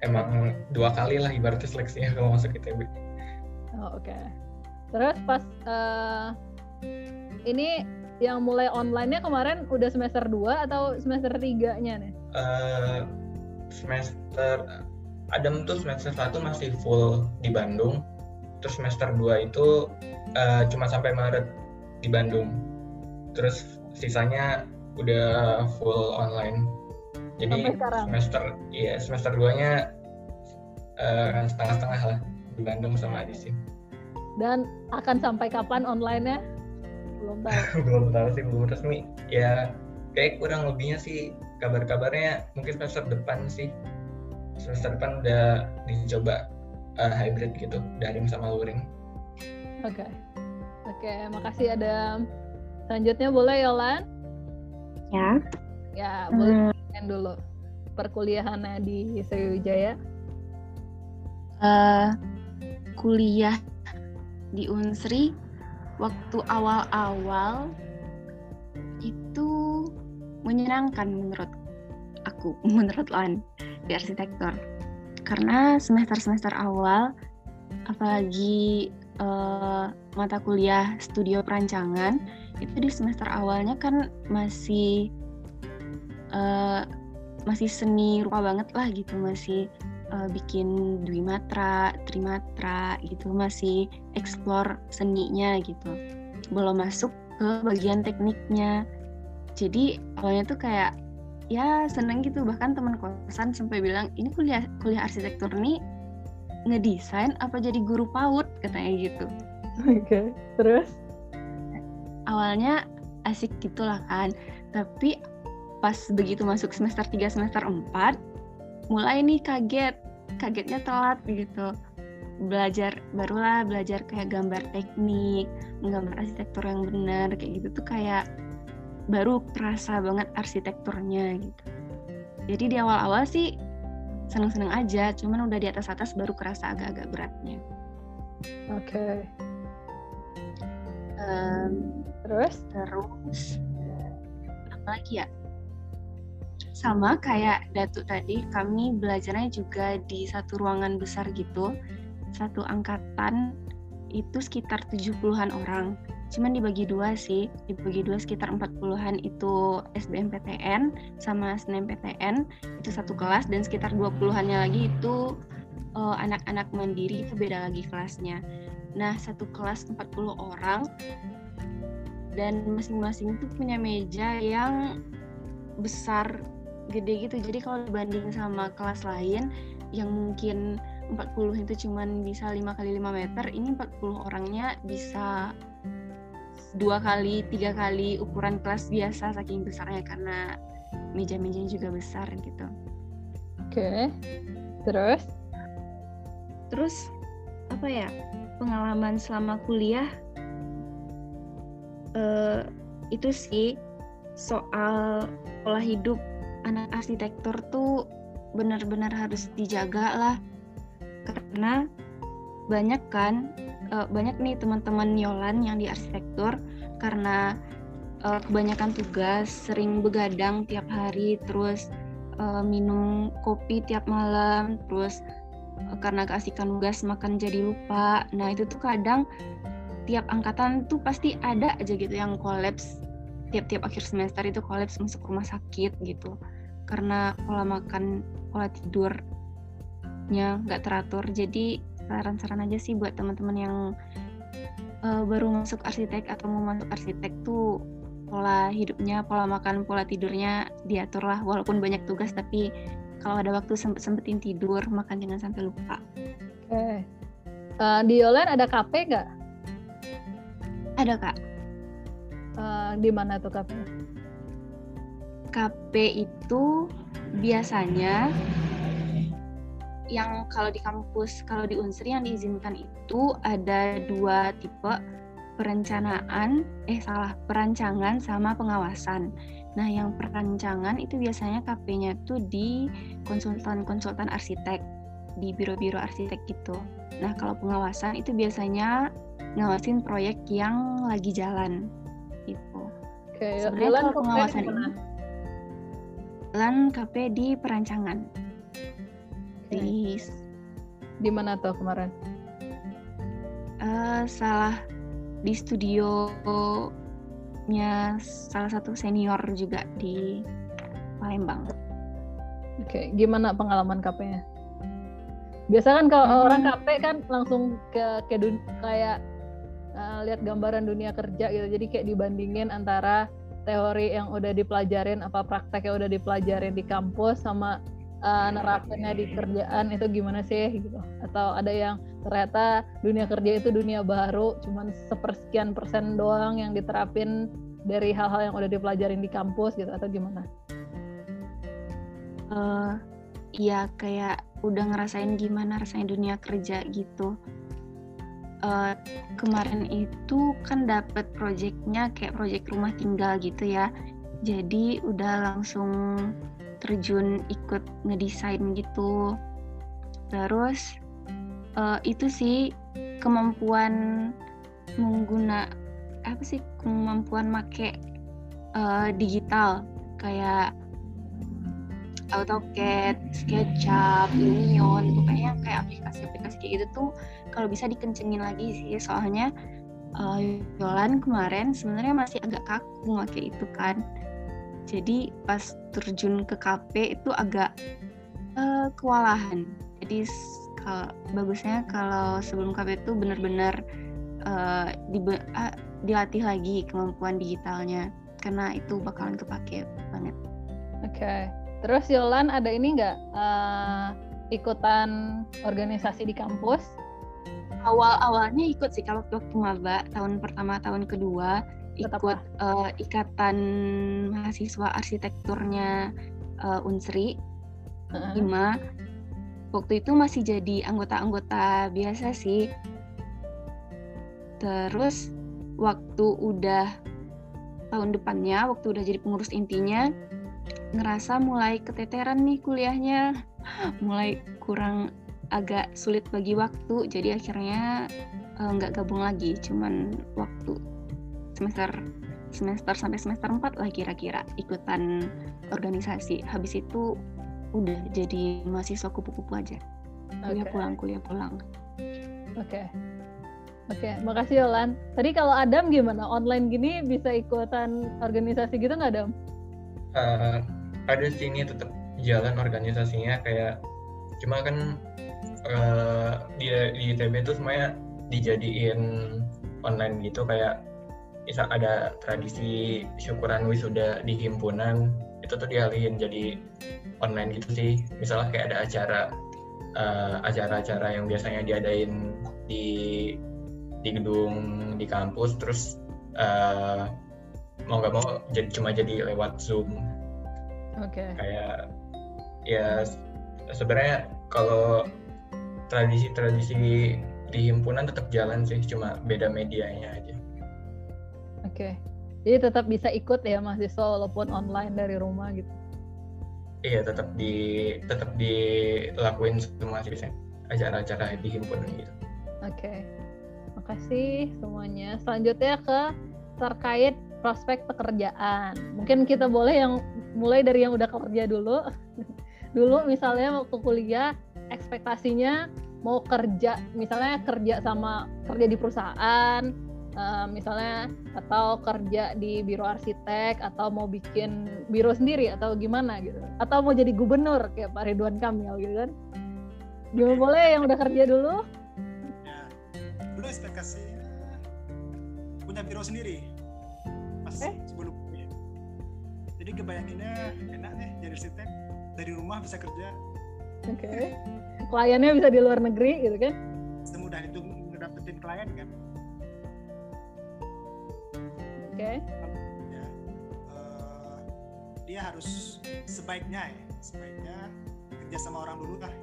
Emang dua kali lah ibaratnya seleksinya kalau masuk I T B. Oh oke. Okay. Terus pas uh, ini yang mulai online-nya kemarin udah semester dua atau semester tiga-nya nih? Uh, semester... Adam tuh semester satu masih full di Bandung. Terus semester dua itu uh, cuma sampai Maret di Bandung. Terus sisanya udah full online. Jadi semester iya semester dua-nya uh, setengah-setengah lah di Bandung sama di sini. Dan akan sampai kapan online-nya? Belum tahu. belum tahu sih belum resmi. Ya kayak kurang lebihnya sih kabar-kabarnya mungkin semester depan sih semester depan udah dicoba uh, hybrid gitu, daring sama luring. Oke, okay. oke, okay, makasih Adam. Selanjutnya boleh Yolan? Ya. Ya, hmm. boleh ceritain dulu perkuliahannya di Sriwijaya. Uh, kuliah di Unsri waktu awal-awal itu menyenangkan menurut aku, menurut Lan di arsitektur. Karena semester-semester awal, apalagi uh, mata kuliah studio perancangan, itu di semester awalnya kan masih uh, masih seni rupa banget lah gitu, masih uh, bikin dwimatra, trimatra gitu, masih explore seninya gitu, belum masuk ke bagian tekniknya. Jadi awalnya tuh kayak ya seneng gitu, bahkan teman kosan sampai bilang ini kuliah kuliah arsitektur nih ngedesain apa jadi guru PAUD katanya gitu. Oke, okay, terus awalnya asik gitulah kan, tapi pas begitu masuk semester tiga semester empat mulai nih kaget, kagetnya telat gitu. Belajar barulah belajar kayak gambar teknik, menggambar arsitektur yang benar kayak gitu tuh kayak baru kerasa banget arsitekturnya gitu. Jadi di awal-awal sih seneng-seneng aja, cuman udah di atas-atas baru kerasa agak-agak beratnya. Oke. Okay. Um, terus terus apa lagi ya? Sama kayak Datuk tadi, kami belajarnya juga di satu ruangan besar gitu. Satu angkatan itu sekitar tujuh puluhan orang. Cuman dibagi dua sih, dibagi dua sekitar empat puluhan itu S B M P T N sama S N M P T N itu satu kelas, dan sekitar dua puluhannya lagi itu uh, anak-anak mandiri, itu beda lagi kelasnya. Nah, satu kelas empat puluh orang dan masing-masing itu punya meja yang besar gede gitu. Jadi kalau dibanding sama kelas lain yang mungkin empat puluh itu cuman bisa lima kali lima meter, ini empat puluh orangnya bisa dua kali tiga kali ukuran kelas biasa saking besarnya, karena meja-mejanya juga besar gitu. Oke. Okay. Terus terus apa ya? Pengalaman selama kuliah uh, itu sih soal pola hidup anak arsitektur tuh benar-benar harus dijaga lah, karena banyak kan uh, banyak nih teman-teman Yolan yang di arsitektur karena uh, kebanyakan tugas, sering begadang tiap hari, terus uh, minum kopi tiap malam, terus uh, karena keasikan tugas makan jadi lupa. Nah itu tuh kadang tiap angkatan tuh pasti ada aja gitu yang kolaps, tiap-tiap akhir semester itu kolaps masuk rumah sakit gitu karena pola makan, pola tidurnya nggak teratur. Jadi saran-saran aja sih buat teman-teman yang uh, baru masuk arsitek atau mau masuk arsitek tuh pola hidupnya, pola makan, pola tidurnya diatur lah, walaupun banyak tugas tapi kalau ada waktu sempet-sempetin tidur, makan jangan sampai lupa. Oke, okay. uh, di Yolan ada kafe nggak? Ada kak. Uh, di mana tuh K P? K P itu biasanya yang kalau di kampus, kalau di Unsri yang diizinkan itu ada dua tipe, perencanaan, eh salah, perancangan sama pengawasan. Nah yang perancangan itu biasanya K P-nya tuh di konsultan-konsultan arsitek, di biro-biro arsitek gitu. Nah kalau pengawasan itu biasanya ngawasin proyek yang lagi jalan. Oke, Lan pengawasan ini. Lan K P di perancangan. Di di mana tuh kemarin? Uh, salah di studionya salah satu senior juga di Palembang. Oke, gimana pengalaman K P-nya? Biasa kan kalau hmm. orang K P kan langsung ke ke dunia, kayak Uh, lihat gambaran dunia kerja gitu, jadi kayak dibandingin antara teori yang udah dipelajarin apa praktek yang udah dipelajarin di kampus sama uh, nerapinnya di kerjaan itu gimana sih gitu, atau ada yang ternyata dunia kerja itu dunia baru, cuman sepersekian persen doang yang diterapin dari hal-hal yang udah dipelajarin di kampus gitu atau gimana? Uh, ya kayak udah ngerasain gimana rasanya dunia kerja gitu. Uh, kemarin itu kan dapet proyeknya kayak proyek rumah tinggal gitu ya, jadi udah langsung terjun ikut ngedesain gitu. Terus uh, itu sih kemampuan mengguna apa sih kemampuan make uh, digital kayak AutoCAD, SketchUp, Lumion, itu kayaknya kayak aplikasi-aplikasi kayak gitu tuh kalau bisa dikencengin lagi sih, soalnya uh, Yolan kemarin sebenarnya masih agak kaku pakai itu kan, jadi pas terjun ke K P itu agak uh, kewalahan. Jadi kalau bagusnya kalau sebelum K P itu benar-benar uh, di, uh, dilatih lagi kemampuan digitalnya karena itu bakalan kepake banget. Oke. Okay. Terus Yolan ada ini nggak uh, ikutan organisasi di kampus? Awal-awalnya ikut sih kalau waktu maba tahun pertama tahun kedua Tetap ikut uh, ikatan mahasiswa arsitekturnya uh, Unsri uh-huh. I M A. Waktu itu masih jadi anggota-anggota biasa sih. Terus waktu udah tahun depannya, waktu udah jadi pengurus intinya, ngerasa mulai keteteran nih kuliahnya, mulai kurang agak sulit bagi waktu, jadi akhirnya nggak uh, gabung lagi, cuman waktu semester semester sampai semester empat lah kira-kira ikutan organisasi. Habis itu udah jadi mahasiswa kupu-kupu aja, kuliah okay. pulang kuliah pulang. Oke okay. oke okay. Makasih Yolan. Tadi kalau Adam gimana, online gini bisa ikutan organisasi gitu nggak Adam? Uh, ada sini tetap jalan organisasinya kayak, cuma kan uh, di di I T B itu semuanya dijadiin online gitu, kayak bisa ada tradisi syukuran wisuda di himpunan itu tuh dialihin jadi online gitu sih. Misalnya kayak ada acara uh, acara-acara yang biasanya diadain di di gedung di kampus, terus uh, mau nggak mau jadi cuma jadi lewat Zoom. Oke. Okay. Kayak ya sebenarnya kalau tradisi-tradisi di himpunan tetap jalan sih, cuma beda medianya aja. Oke. Okay. Jadi tetap bisa ikut ya mahasiswa walaupun online dari rumah gitu. Iya, tetap di tetap dilakuin semua sih acara-acara di himpunan gitu. Oke. Okay. Makasih semuanya. Selanjutnya ke terkait prospek pekerjaan. Mungkin kita boleh yang mulai dari yang udah kerja dulu. Dulu misalnya waktu kuliah ekspektasinya mau kerja, misalnya kerja sama kerja di perusahaan, uh, misalnya atau kerja di biro arsitek atau mau bikin biro sendiri atau gimana gitu. Atau mau jadi gubernur kayak Pak Ridwan Kamil gitu kan. Gimana boleh yang udah kerja dulu? Ya. Dulu ekspektasinya punya biro sendiri. Pas eh? sebelum ya. Jadi kebayanginnya enak nih jadi arsitek, dari rumah bisa kerja. Oke. Okay. Kliennya bisa di luar negeri gitu kan? Semudah itu ngedapetin klien kan? Oke. Okay. Ya, uh, dia harus sebaiknya ya, sebaiknya kerja sama orang dulu lah.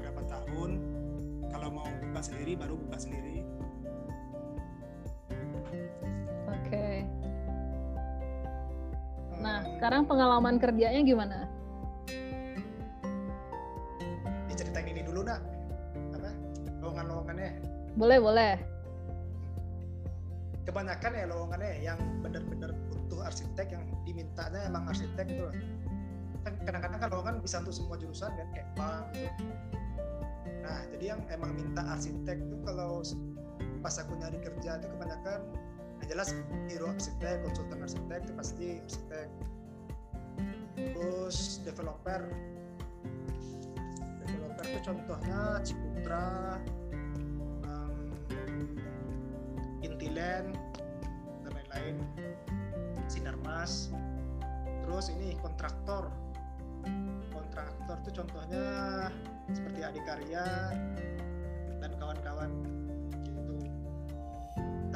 Beberapa tahun, kalau mau buka sendiri baru buka sendiri. Oke. Nah, sekarang pengalaman kerjanya gimana? Diceritain ini dulu, nak. Apa? Lowongan-lowongannya. Boleh, boleh. Kebanyakan ya lowongannya yang benar-benar butuh arsitek, yang dimintanya emang arsitek gitu loh. Kadang-kadang kan lowongan bisa untuk semua jurusan kan, kayak apa gitu. Nah, jadi yang emang minta arsitek tuh kalau pas aku nyari kerja itu kebanyakan jelas biro arsitek, konsultan arsitek itu pasti arsitek. Terus developer, developer itu contohnya Ciputra, um, Intiland dan lain-lain, Sinarmas. Terus ini kontraktor, kontraktor itu contohnya seperti Adikarya dan kawan-kawan.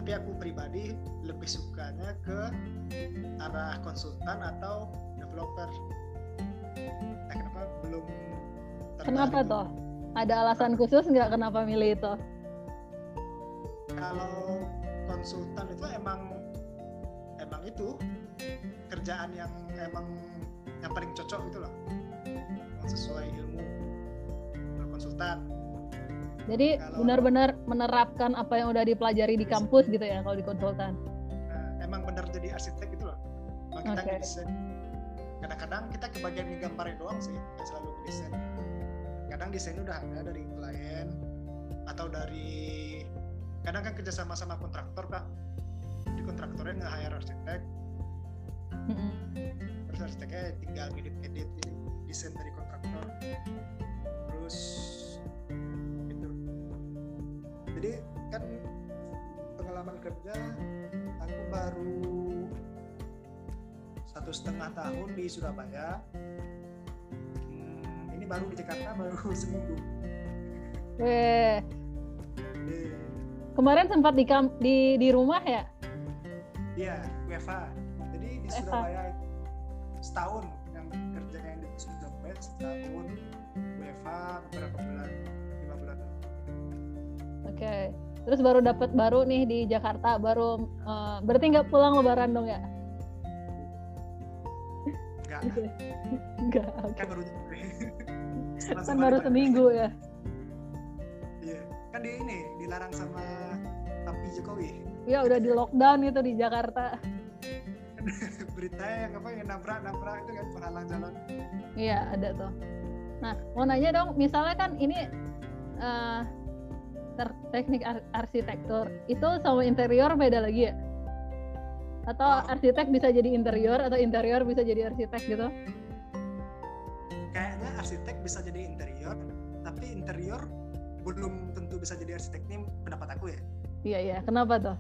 tapi aku pribadi lebih sukanya ke arah konsultan atau developer. Nah, kenapa belum tertarik? Kenapa toh? Ada alasan khusus nggak kenapa milih itu? Kalau konsultan itu emang emang itu kerjaan yang emang yang paling cocok gitu loh, sesuai ilmu konsultan. Jadi kalau benar-benar menerapkan apa yang udah dipelajari di kampus gitu ya kalau di konsultan. Nah, emang benar jadi arsitek gitu loh. Kita okay. Desain. Kadang-kadang kita kebagian gambarnya doang sih, kita selalu desain. Kadang desainnya udah ada dari klien atau dari kadang kan kerja sama sama kontraktor kan. Di kontraktornya nge-hire arsitek. Mm-hmm. Terus arsiteknya tinggal edit-edit desain dari kontraktor. Terus jadi kan pengalaman kerja aku baru satu setengah tahun di Surabaya. Hmm, ini baru di Jakarta baru seminggu. Weh. Jadi, kemarin sempat di, kamp, di di rumah ya? Iya, W F H. Jadi di W F H. Surabaya setahun yang kerja yang di Surabaya setahun W F H beberapa bulan, lima bulan. Oke, okay. Terus baru dapat baru nih di Jakarta, baru uh, berarti nggak pulang Lebaran dong ya? Nggak, nggak. Okay. Kan baru kan baru seminggu ya? Iya, kan di ini dilarang sama Tapi Jokowi. Iya, udah di lockdown gitu di Jakarta. Beritanya yang apa yang nabrak-nabrak itu kan penghalang jalan. Iya ada tuh. Nah mau nanya dong, misalnya kan ini. Uh, teknik ar- arsitektur itu sama interior beda lagi ya? Atau oh. Arsitek bisa jadi interior atau interior bisa jadi arsitek gitu? Kayaknya arsitek bisa jadi interior, tapi interior belum tentu bisa jadi arsitek, ini pendapat aku ya? Iya iya, kenapa tuh?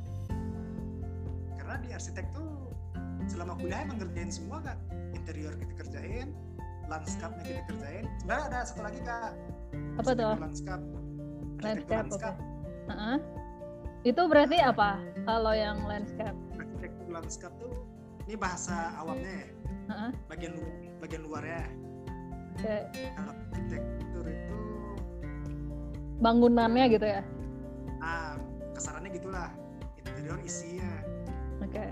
Karena di arsitek tuh selama kuliah emang ngerjain semua kan, interior kita kerjain, lanskapnya kita kerjain. Sebenarnya ada satu lagi kak, apa tuh? Lanskap. Landscape, landscape. Okay. Uh-huh. Itu berarti apa kalau yang landscape? Arsitektur landscape tuh ini bahasa awamnya ya, uh-huh. bagian bagian luarnya. Okay. Arsitektur itu bangunannya gitu ya? Ah, kasarannya gitulah. Interior isinya. Oke. Okay.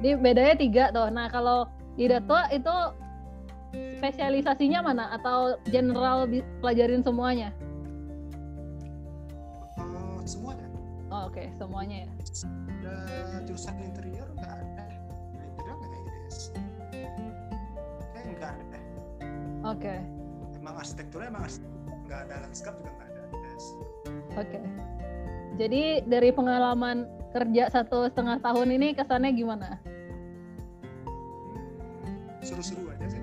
Jadi bedanya tiga tuh. Nah kalau di Dato itu spesialisasinya mana atau general pelajarin semuanya? Semuanya. Oh, oke, okay. Semuanya ya. Ada jurusan interior nggak ada, interior nggak ada I T S. Kayaknya nggak ada. Oke. Okay. Emang arsitekturnya emang arsitektur nggak ada, landscape juga nggak ada I T S. Oke. Okay. Jadi dari pengalaman kerja satu setengah tahun ini kesannya gimana? Hmm, seru-seru aja sih.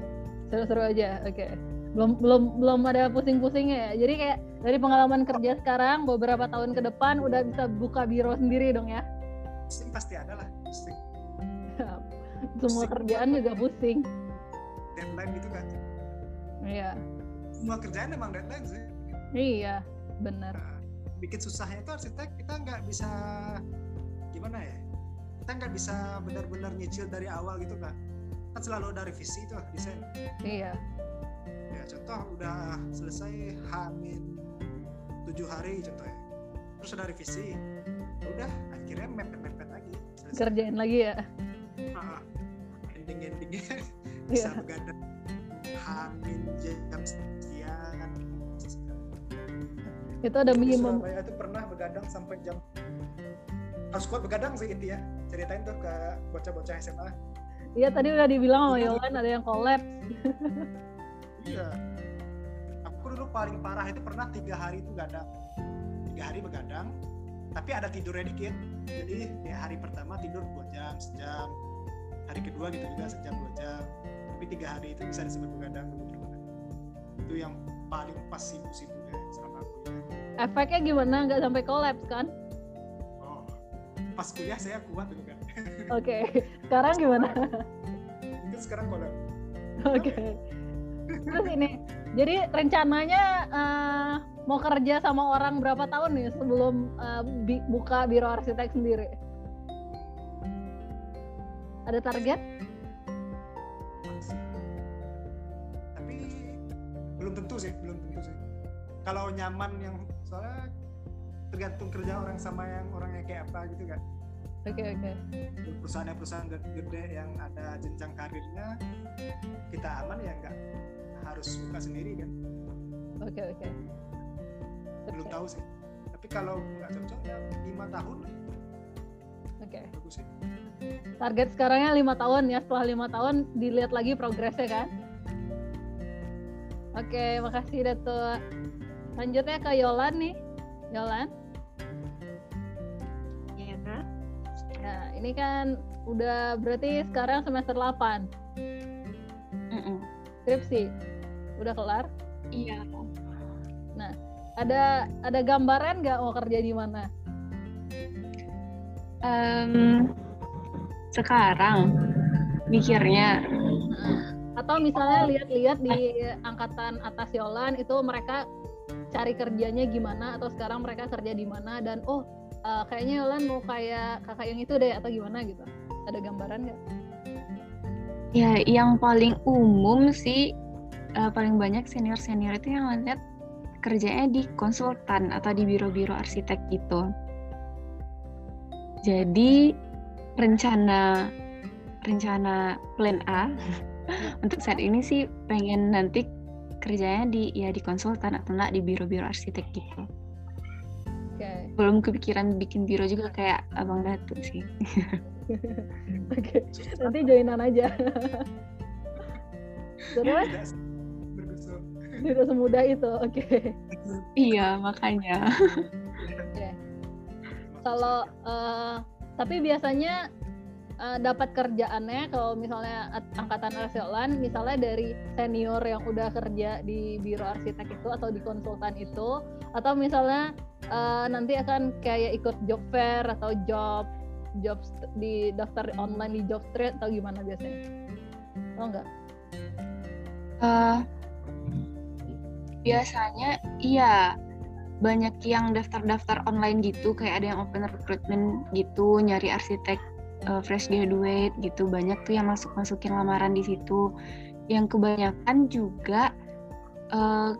Seru-seru aja, oke. Okay. belum belum belum ada pusing-pusingnya ya. Jadi kayak dari pengalaman kerja sekarang beberapa tahun ke depan udah bisa buka biro sendiri dong ya. Pusing pasti ada lah, pusing. Semua pusing. Kerjaan juga pusing. Deadline gitu kan. Iya. Semua kerjaan emang deadline sih. Iya, benar. Nah, bikin susahnya itu arsitek kita nggak bisa gimana ya? Kita nggak bisa benar-benar nyicil dari awal gitu kan. Kan selalu ada revisi itu desain. Iya. Ya, contoh udah selesai hamin tujuh hari contohnya, terus ada revisi, udah akhirnya mepet-mepet lagi, selesai. Kerjain lagi ya. Ah, ending-endingnya bisa yeah. Begadang hamin jam sekian. Itu ada minimum. Surabaya itu pernah begadang sampai jam harus kuat begadang sih intinya. Ceritain tuh ke bocah-bocah S M A. Iya tadi udah dibilang sama Yolan ada yang collapse. Iya, aku dulu paling parah itu pernah tiga hari itu gadang, tiga hari begadang, tapi ada tidurnya dikit. Jadi ya hari pertama tidur dua jam, sejam, hari kedua gitu juga sejam dua jam, tapi tiga hari itu bisa disebut begadang. Itu yang paling pas sibuk-sibuknya selama aku. Efeknya gimana? Nggak sampai kolaps kan? Oh, pas kuliah saya kuat tuh kan. Oke, okay. Sekarang gimana? Mungkin sekarang kolaps. Oke. Okay. Terus ini, jadi rencananya uh, mau kerja sama orang berapa tahun nih sebelum uh, bi- buka biro arsitek sendiri? Ada target? Tapi belum tentu sih, belum tentu sih. Kalau nyaman yang soalnya tergantung kerja orang sama yang orangnya kayak apa gitu kan. Oke okay, oke. Okay. Perusahaan-perusahaan gede yang ada jenjang karirnya kita aman ya, nggak harus buka sendiri kan. Oke okay, oke. Okay. Belum tahu sih. Tapi kalau nggak cocok ya lima tahun. Oke. Okay. Bagus sih. Target sekarangnya lima tahun ya. Setelah lima tahun dilihat lagi progresnya kan. Oke, okay, makasih Datuk. Lanjutnya ke Yolan nih. Yolan. Nah, ini kan udah berarti sekarang semester delapan. Mm-mm. Skripsi udah kelar? Iya. Nah, ada ada gambaran nggak mau kerja di mana? Um, sekarang mikirnya. Atau misalnya lihat-lihat di angkatan atas Yolan itu mereka cari kerjanya gimana, atau sekarang mereka kerja di mana, dan oh Uh, kayaknya Yolan mau kayak kakak yang itu deh atau gimana gitu, ada gambaran nggak? Ya yang paling umum sih uh, paling banyak senior-senior itu yang lihat kerjanya di konsultan atau di biro-biro arsitek gitu. Jadi rencana rencana plan A untuk saat ini sih pengen nanti kerjanya di ya di konsultan atau enggak di biro-biro arsitek gitu. Okay. Belum kepikiran bikin biro juga kayak Abang Datuk sih. Oke, okay. Nanti joinan aja. Terus? Tidak semudah itu, oke. Okay. Iya, makanya. Okay. Kalau, uh, tapi biasanya uh, dapat kerjaannya kalau misalnya angkatan Arsiolan, misalnya dari senior yang udah kerja di biro arsitek itu atau di konsultan itu, atau misalnya Uh, nanti akan kayak ikut job fair atau job jobs di daftar online di job street atau gimana biasanya? Oh enggak? Uh, biasanya iya, banyak yang daftar-daftar online gitu, kayak ada yang open recruitment gitu, nyari arsitek uh, fresh graduate gitu, banyak tuh yang masuk-masukin lamaran di situ. Yang kebanyakan juga uh,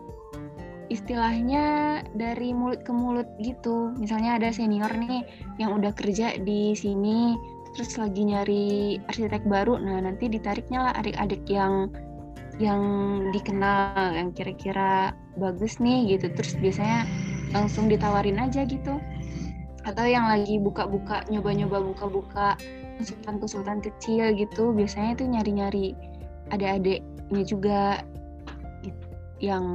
istilahnya dari mulut ke mulut gitu. Misalnya ada senior nih yang udah kerja di sini terus lagi nyari arsitek baru, nah nanti ditariknya lah adik-adik yang yang dikenal yang kira-kira bagus nih gitu, terus biasanya langsung ditawarin aja gitu. Atau yang lagi buka-buka nyoba-nyoba buka-buka konsultan-konsultan kecil gitu, biasanya itu nyari-nyari adik-adiknya juga yang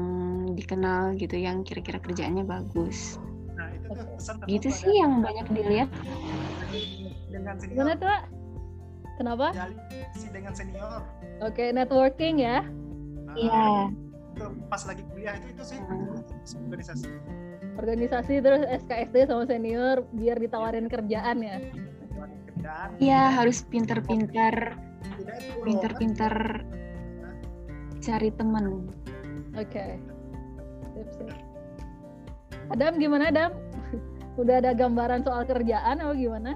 dikenal gitu, yang kira-kira kerjaannya bagus. Nah, itu tuh pesan gitu sih ada yang banyak dilihat. Dengan senior. Gimana tuh? Kenapa? Si dengan senior. Oke, okay, networking ya. Iya. Nah, yeah. Pas lagi kuliah itu itu sih hmm. organisasi. Organisasi terus S K S D sama senior biar ditawarin kerjaan ya. Iya, harus pintar-pintar. Pintar-pintar cari teman. Oke, okay. Adam gimana Adam? Udah ada gambaran soal kerjaan atau gimana?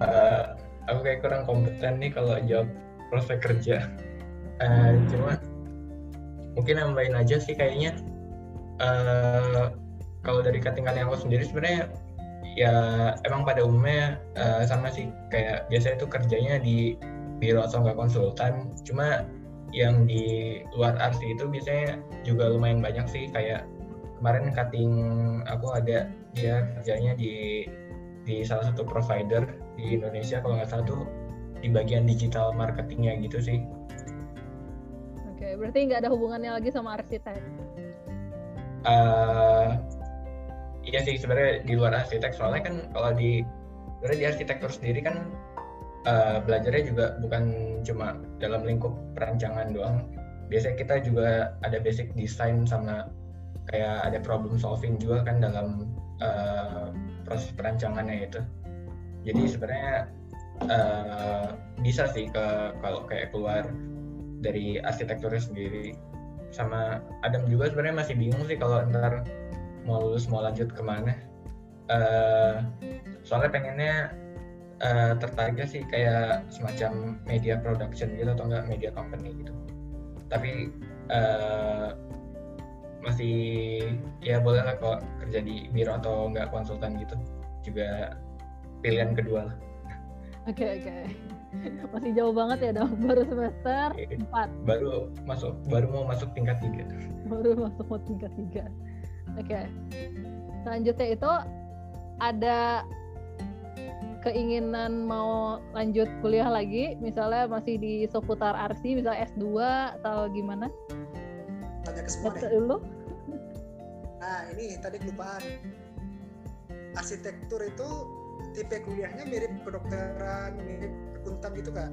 Uh, aku kayak kurang kompeten nih kalau jawab prospek kerja. Uh, cuma mungkin nambahin aja sih kayaknya. Uh, kalau dari kating-kating aku sendiri sebenarnya ya emang pada umumnya uh, sama sih, kayak biasanya itu kerjanya di biro atau nggak konsultan. Cuma yang di luar arsi itu biasanya juga lumayan banyak sih, kayak kemarin cutting aku ada dia kerjanya di di salah satu provider di Indonesia kalau nggak salah tuh di bagian digital marketingnya gitu sih. Oke, berarti nggak ada hubungannya lagi sama arsitek? Uh, iya sih sebenarnya di luar arsitek, soalnya kan kalau di sebenarnya di arsitektur sendiri kan Uh, belajarnya juga bukan cuma dalam lingkup perancangan doang. Biasanya kita juga ada basic design sama kayak ada problem solving juga kan dalam uh, proses perancangannya itu. Jadi sebenarnya uh, bisa sih ke kalau kayak keluar dari arsitekturnya sendiri. sama Adam juga sebenarnya masih bingung sih kalau ntar mau lulus mau lanjut kemana. Uh, soalnya pengennya uh, tertariknya sih kayak semacam media production gitu atau enggak media company gitu. Tapi uh, masih ya boleh lah kok kerja di biro atau enggak konsultan gitu, juga pilihan kedua lah. Oke okay, oke okay. Masih jauh banget ya dong, baru semester empat. Baru masuk baru mau masuk tingkat tiga. Baru masuk mau tingkat tiga. Oke okay. Selanjutnya itu ada keinginan mau lanjut kuliah lagi, misalnya masih di seputar arsi, misalnya S dua atau gimana? Tanya ke semua deh. Dulu. Nah ini tadi kelupaan. Arsitektur itu tipe kuliahnya mirip kedokteran, mirip akuntan gitu kak.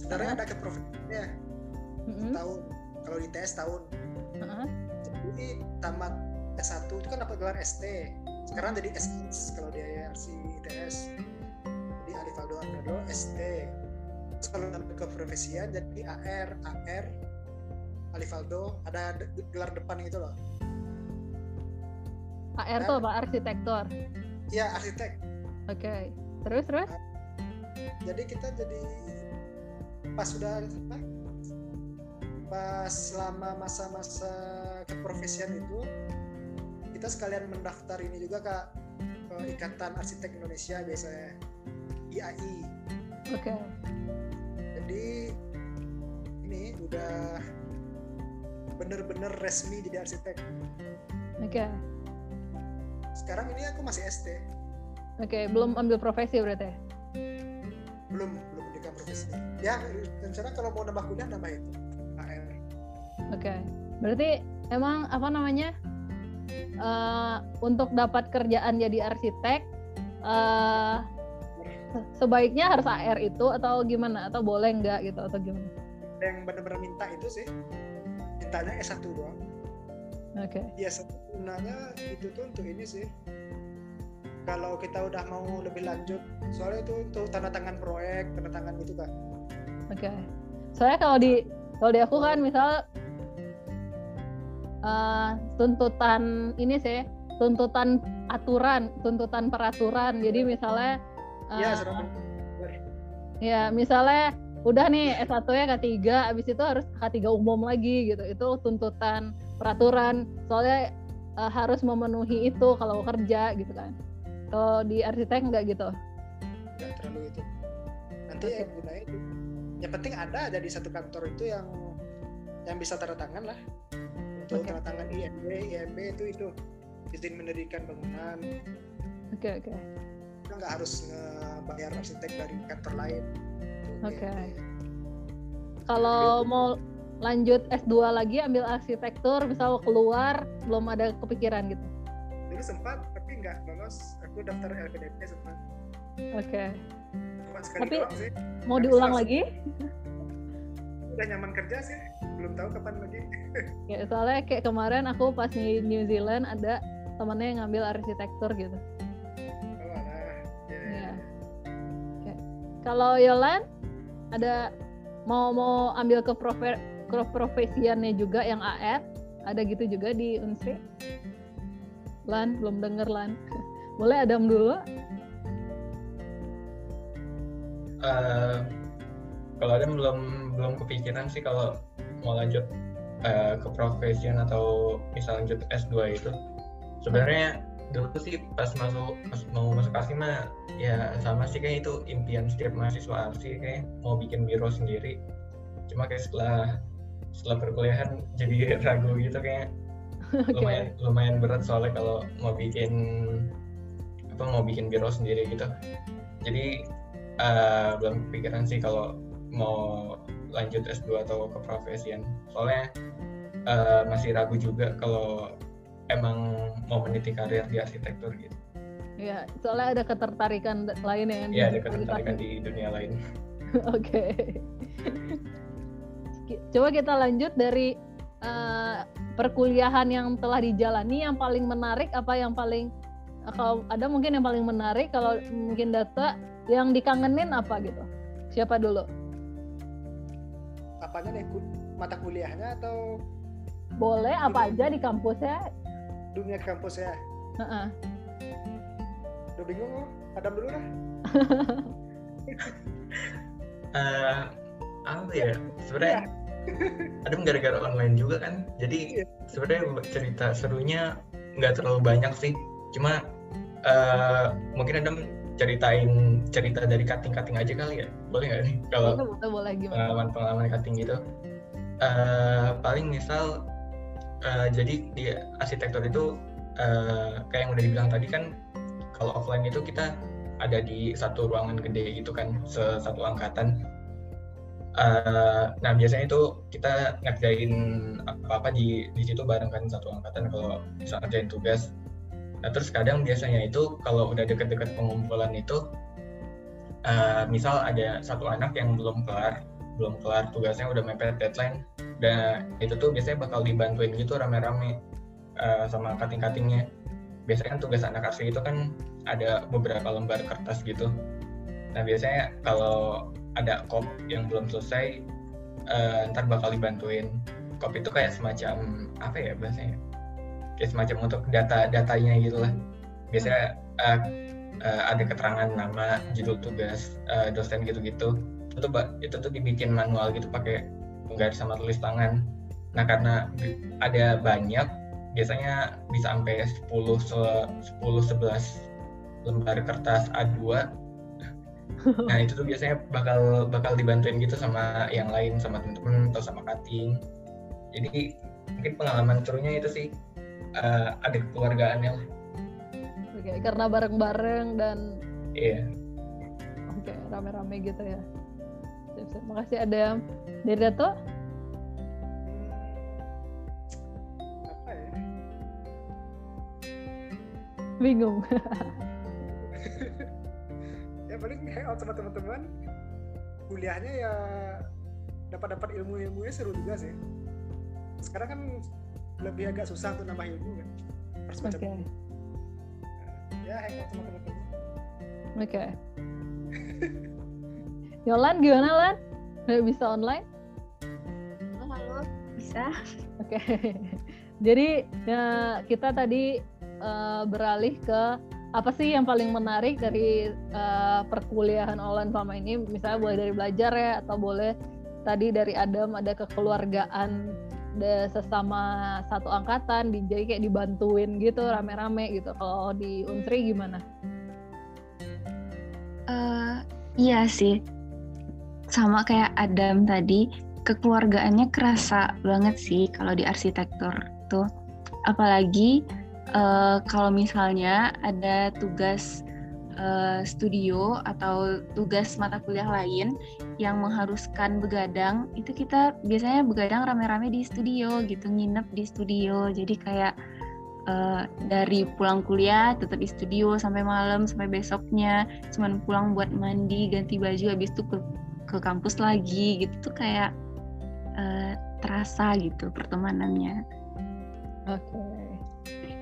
Sebenarnya uh-huh. ada keprofesiannya. Uh-huh. Tahun kalau di T S tahun. Uh-huh. Jadi tamat S satu itu kan dapat gelar S T. Sekarang jadi S I S kalau di I T S. Jadi Alifardo Arnello S T. Terus kalau sampai keprofesian jadi A R, A R. Alifardo ada gelar depan gitu loh. A R tuh apa? Arsitektur. Iya, arsitek. Oke. Okay. Terus terus. Jadi kita jadi pas sudah apa? Pas selama masa-masa keprofesian itu kita sekalian mendaftar ini juga Kak, ke Ikatan Arsitek Indonesia biasanya I A I. Oke. Okay. Jadi ini udah bener-bener resmi jadi arsitek. Oke. Okay. Sekarang ini aku masih S T. Oke, okay, belum ambil profesi berarti? Belum, belum ambil profesi. Ya, rencana kalau mau nambah kuliah nambah itu A R. Oke, okay. Berarti emang apa namanya uh, untuk dapat kerjaan jadi arsitek uh, sebaiknya harus A R itu atau gimana? Atau boleh nggak gitu atau gimana? Yang benar-benar minta itu sih mintanya S satu doang. Oke. Okay. Ya sebenarnya itu tuh untuk ini sih. Kalau kita udah mau lebih lanjut, soalnya itu untuk tanda tangan proyek, tanda tangan gitu kan. Oke. Okay. Soalnya kalau di kalau di aku kan misal uh, tuntutan ini sih, tuntutan aturan, tuntutan peraturan. Jadi misalnya. Iya. Uh, ya misalnya udah nih S satu-nya K tiga, abis itu harus K tiga umum lagi gitu. Itu tuntutan peraturan. Soalnya uh, harus memenuhi itu kalau kerja gitu kan. Kalau di arsitek nggak gitu? Nggak terlalu itu. Nanti okay. yang gunain, yang penting ada jadi satu kantor itu yang yang bisa tanda tangan lah. Untuk okay. tanda tangan I M B, I M B itu itu izin mendirikan bangunan. Oke okay, oke. Okay. Kita nggak harus ngebayar arsitek dari kantor lain. Oke. Okay. Kalau mau lanjut S dua lagi ambil arsitektur, misal keluar belum ada kepikiran gitu? Dulu sempat, tapi nggak lolos. Aku daftar L P D P sempat. Oke. Okay. Tapi sih. Mau habis diulang lagi? Udah nyaman kerja sih, belum tahu kapan lagi. Ya soalnya kayak kemarin aku pas di New Zealand ada temannya yang ngambil arsitektur gitu. Oh lah. Yeah. Ya. Okay. Kalau Yolan ada mau mau ambil ke profe- ke profesiannya juga yang A R, ada gitu juga di Unsri? Lan, belum denger Lan. Boleh Adam dulu? Uh, kalau Adam belum belum kepikiran sih kalau mau lanjut uh, ke profesi atau misal lanjut S dua itu. Sebenarnya dulu sih pas masuk pas mau masuk A R S I mah ya sama sih, kayak itu impian setiap mahasiswa A R S I, kayak mau bikin biro sendiri. Cuma kayak setelah setelah perkuliahan jadi ragu gitu, kayak okay. lumayan lumayan berat soalnya kalau mau bikin apa mau bikin biro sendiri gitu. Jadi uh, belum kepikiran sih kalau mau lanjut S dua atau ke profesian. Soalnya uh, masih ragu juga kalau emang mau meniti karir di arsitektur gitu. Iya, soalnya ada ketertarikan lain ya. Iya, ada ketertarikan di dunia lain. Oke. Coba kita lanjut dari Uh, perkuliahan yang telah dijalani, yang paling menarik apa yang paling kalau ada mungkin yang paling menarik, kalau mungkin data yang dikangenin apa gitu, siapa dulu? Apanya nih, mata kuliahnya atau Boleh apa dunia. Aja di kampusnya? Dunia kampus ya. Uh-uh. Udah bingung loh, Adam dulu lah. uh, apa ya? Sebenarnya Adam gara-gara online juga kan. Jadi sebenarnya cerita serunya nggak terlalu banyak sih. Cuma uh, mungkin Adam ceritain cerita dari cutting-cutting aja kali ya, boleh nggak nih kalau pengalaman-pengalaman cutting gitu? Uh, paling misal uh, jadi di arsitektur itu uh, kayak yang udah dibilang tadi kan, kalau offline itu kita ada di satu ruangan gede gitu kan, satu angkatan. Uh, nah biasanya itu kita ngerjain apa-apa di di situ bareng kan, satu angkatan kalau misal ngerjain tugas. Nah, terus kadang biasanya itu kalau udah deket-deket pengumpulan itu, uh, misal ada satu anak yang belum kelar, belum kelar tugasnya udah mepet deadline, dan itu tuh biasanya bakal dibantuin gitu rame-rame uh, sama cutting-cuttingnya. Biasanya kan tugas anak asli itu kan ada beberapa lembar kertas gitu. Nah biasanya kalau ada kop yang belum selesai, uh, ntar bakal dibantuin. Kop itu kayak semacam apa ya bahasanya? Kayak semacam untuk data-datanya gitu lah. Biasanya uh, uh, ada keterangan nama, judul tugas, uh, dosen gitu-gitu. Itu tuh, itu tuh dibikin manual gitu pakai penggaris sama tulis tangan. Nah karena ada banyak, biasanya bisa sampai sepuluh sebelas lembar kertas A dua. Nah itu tuh biasanya bakal bakal dibantuin gitu sama yang lain, sama temen-temen atau sama cutting. Jadi mungkin pengalaman serunya itu sih. Uh, ada keluargaannya lah. Oke, okay, karena bareng-bareng dan iya. Yeah. Oke, okay, rame-rame gitu ya. Terima kasih Adam. Dari Dato? Apa ya? Bingung. Ya paling hangout sama teman-teman. Kuliahnya ya dapat-dapat ilmu-ilmunya seru juga sih. Sekarang kan lebih agak susah tuh nambah ilmu kan, harus baca buku. Ya hangout sama teman-teman. Oke. Okay. Yolan gimana Lan? Nggak bisa online? Oh, halo, bisa. Oke. Okay. Jadi ya, kita tadi uh, beralih ke apa sih yang paling menarik dari uh, perkuliahan online selama ini? Misalnya boleh dari belajar ya, atau boleh tadi dari Adam ada kekeluargaan. Ada sesama satu angkatan, jadi kayak dibantuin gitu rame-rame gitu. Kalau di Unsri gimana? Uh, iya sih, sama kayak Adam tadi, kekeluargaannya kerasa banget sih kalau di arsitektur tuh. Apalagi uh, kalau misalnya ada tugas uh, studio atau tugas mata kuliah lain yang mengharuskan begadang, itu kita biasanya begadang rame-rame di studio gitu, nginep di studio. Jadi kayak uh, dari pulang kuliah tetap di studio sampai malam, sampai besoknya cuman pulang buat mandi, ganti baju, habis itu ke, ke kampus lagi gitu. Tuh kayak uh, terasa gitu pertemanannya. Oke.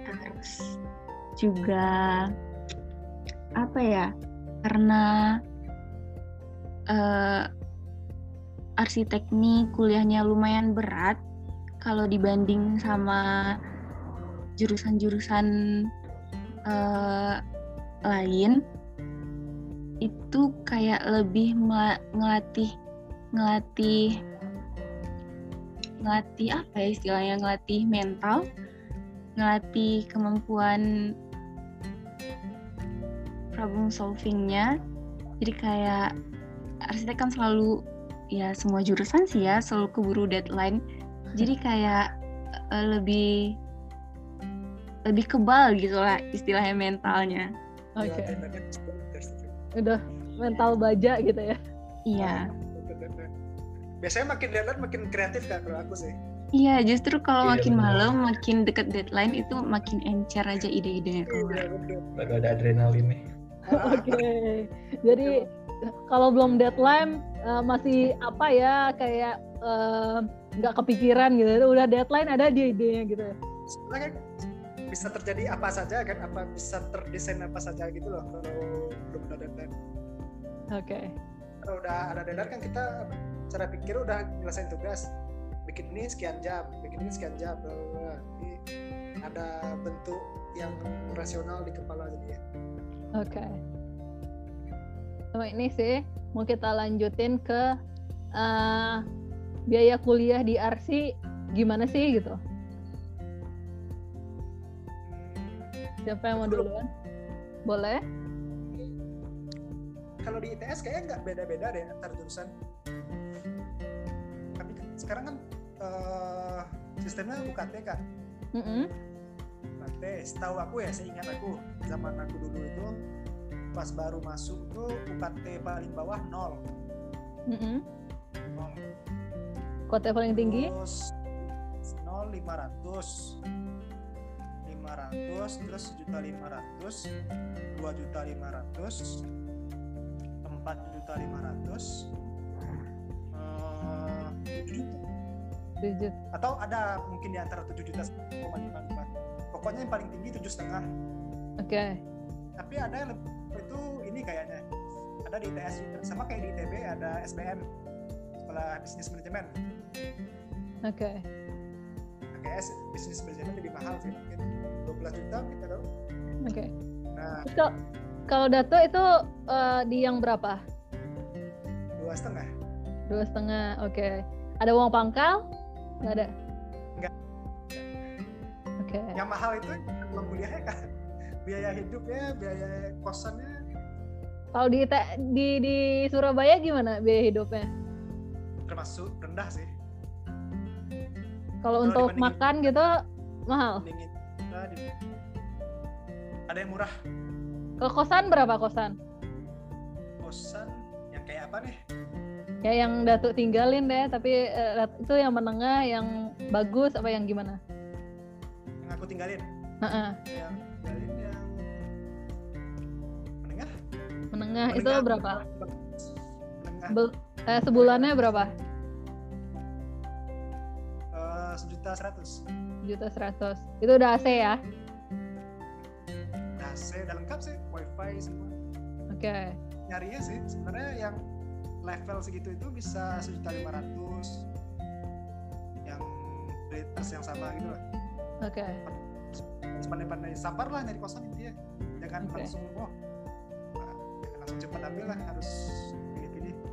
Terus juga apa ya, karena Uh, arsitek nih kuliahnya lumayan berat kalau dibanding sama jurusan-jurusan uh, lain, itu kayak lebih mel- ngelatih ngelatih ngelatih apa ya istilahnya, ngelatih mental, ngelatih kemampuan problem solvingnya. Jadi kayak arsitek kan selalu, ya semua jurusan sih ya, selalu keburu deadline. Jadi kayak uh, lebih lebih kebal gitu lah istilahnya mentalnya. Oke. Okay. Udah mental baja gitu ya. Iya. Biasanya makin deadline makin kreatif kan kalau aku sih. Iya, justru kalau makin malam, makin dekat deadline itu makin encer aja ide-idenya keluar. Bakal ada adrenalin nih. Oke. Okay. Jadi kalau belum deadline uh, masih apa ya kayak nggak uh, kepikiran gitu, udah deadline ada dia idenya gitu. Sebenarnya kan bisa terjadi apa saja kan, apa bisa terdesain apa saja gitu loh kalau belum ada deadline. Oke. Okay. Kalau udah ada deadline kan kita cara pikir udah nyelesain tugas, bikin ini sekian jam, bikin ini sekian jam, bla bla bla. Jadi ada bentuk yang rasional di kepala jadinya. Oke. Okay. Sama ini sih, mau kita lanjutin ke uh, biaya kuliah di Arsi gimana sih gitu? Siapa yang mau duluan? Boleh? Kalau di I T S kayaknya nggak beda-beda deh antar jurusan. Tapi sekarang kan uh, sistemnya U K T kan? Mm-hmm. U K T, setahu aku ya, seingat aku zaman aku dulu itu pas baru masuk tuh U K T paling bawah nol. Mm-hmm. Nol. U K T paling tinggi? Nol lima ratus. lima ratus, terus satu juta lima ratus, dua juta lima ratus, empat juta lima ratus, uh, tujuh juta. Atau ada mungkin di antara tujuh juta satu koma lima empat. Pokoknya yang paling tinggi tujuh koma lima. Oke. Okay. Tapi ada yang lebih, itu ini kayaknya. Ada di I T S juga. Sama kayak di I T B ada S B M, Sekolah Bisnis Manajemen. Oke. Okay. I T S bisnis manajemen lebih mahal sih, mungkin dua belas juta kita tahu. Oke. Okay. Nah, so, kalau Dato itu uh, di yang berapa? Dua setengah. Dua setengah, oke. Okay. Ada uang pangkal? Nggak ada. Nggak. Oke. Okay. Yang mahal itu uang kuliahnya kan, biaya hidupnya, biaya kosannya. Kalau di di di Surabaya gimana biaya hidupnya? Termasuk rendah sih. Kalau untuk makan gitu mahal. Ada yang murah. Kalau kosan berapa kosan? Kosan yang kayak apa nih? Ya yang Datuk tinggalin deh, tapi uh, itu yang menengah, yang bagus apa yang gimana? Yang aku tinggalin. Uh-uh. Yang tinggalin yang menengah. Menengah, menengah itu berapa? Menengah. Be- eh, sebulannya berapa? Sejuta seratus. Sejuta seratus. Itu udah A C ya? Udah A C, udah lengkap sih, wifi semua. Oke. Okay. Nyarinya sih sebenarnya yang level segitu itu bisa sejuta lima ratus, yang rates yang sama gitu lah. Oke. Okay. Pandai-pandai sabar lah nyari kosan itu ya. Jangan okay. langsung oh, nah, jangan langsung cepat ambil lah, harus pilih-pilih. Oke.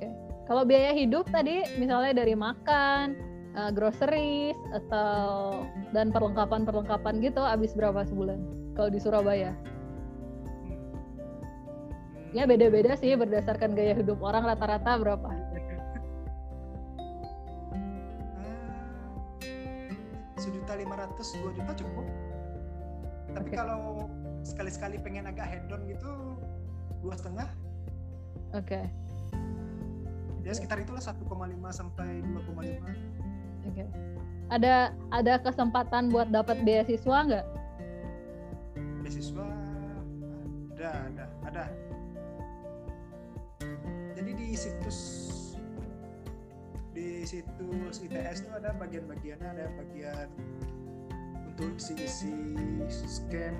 Okay. Kalau biaya hidup tadi, misalnya dari makan, Uh, groceries atau dan perlengkapan-perlengkapan gitu habis berapa sebulan kalau di Surabaya? Ya beda-beda sih berdasarkan gaya hidup orang, rata-rata berapa? Sejuta lima ratus, dua juta cukup. Tapi okay. kalau sekali-sekali pengen agak hedon gitu dua setengah. Oke. Okay. Ya sekitar itulah satu koma lima sampai dua koma lima. Oke. Okay. Ada ada kesempatan buat dapat beasiswa nggak? Beasiswa ada ada ada. Jadi di situs di situs I T S itu ada bagian-bagiannya, ada bagian untuk isi-isi scam.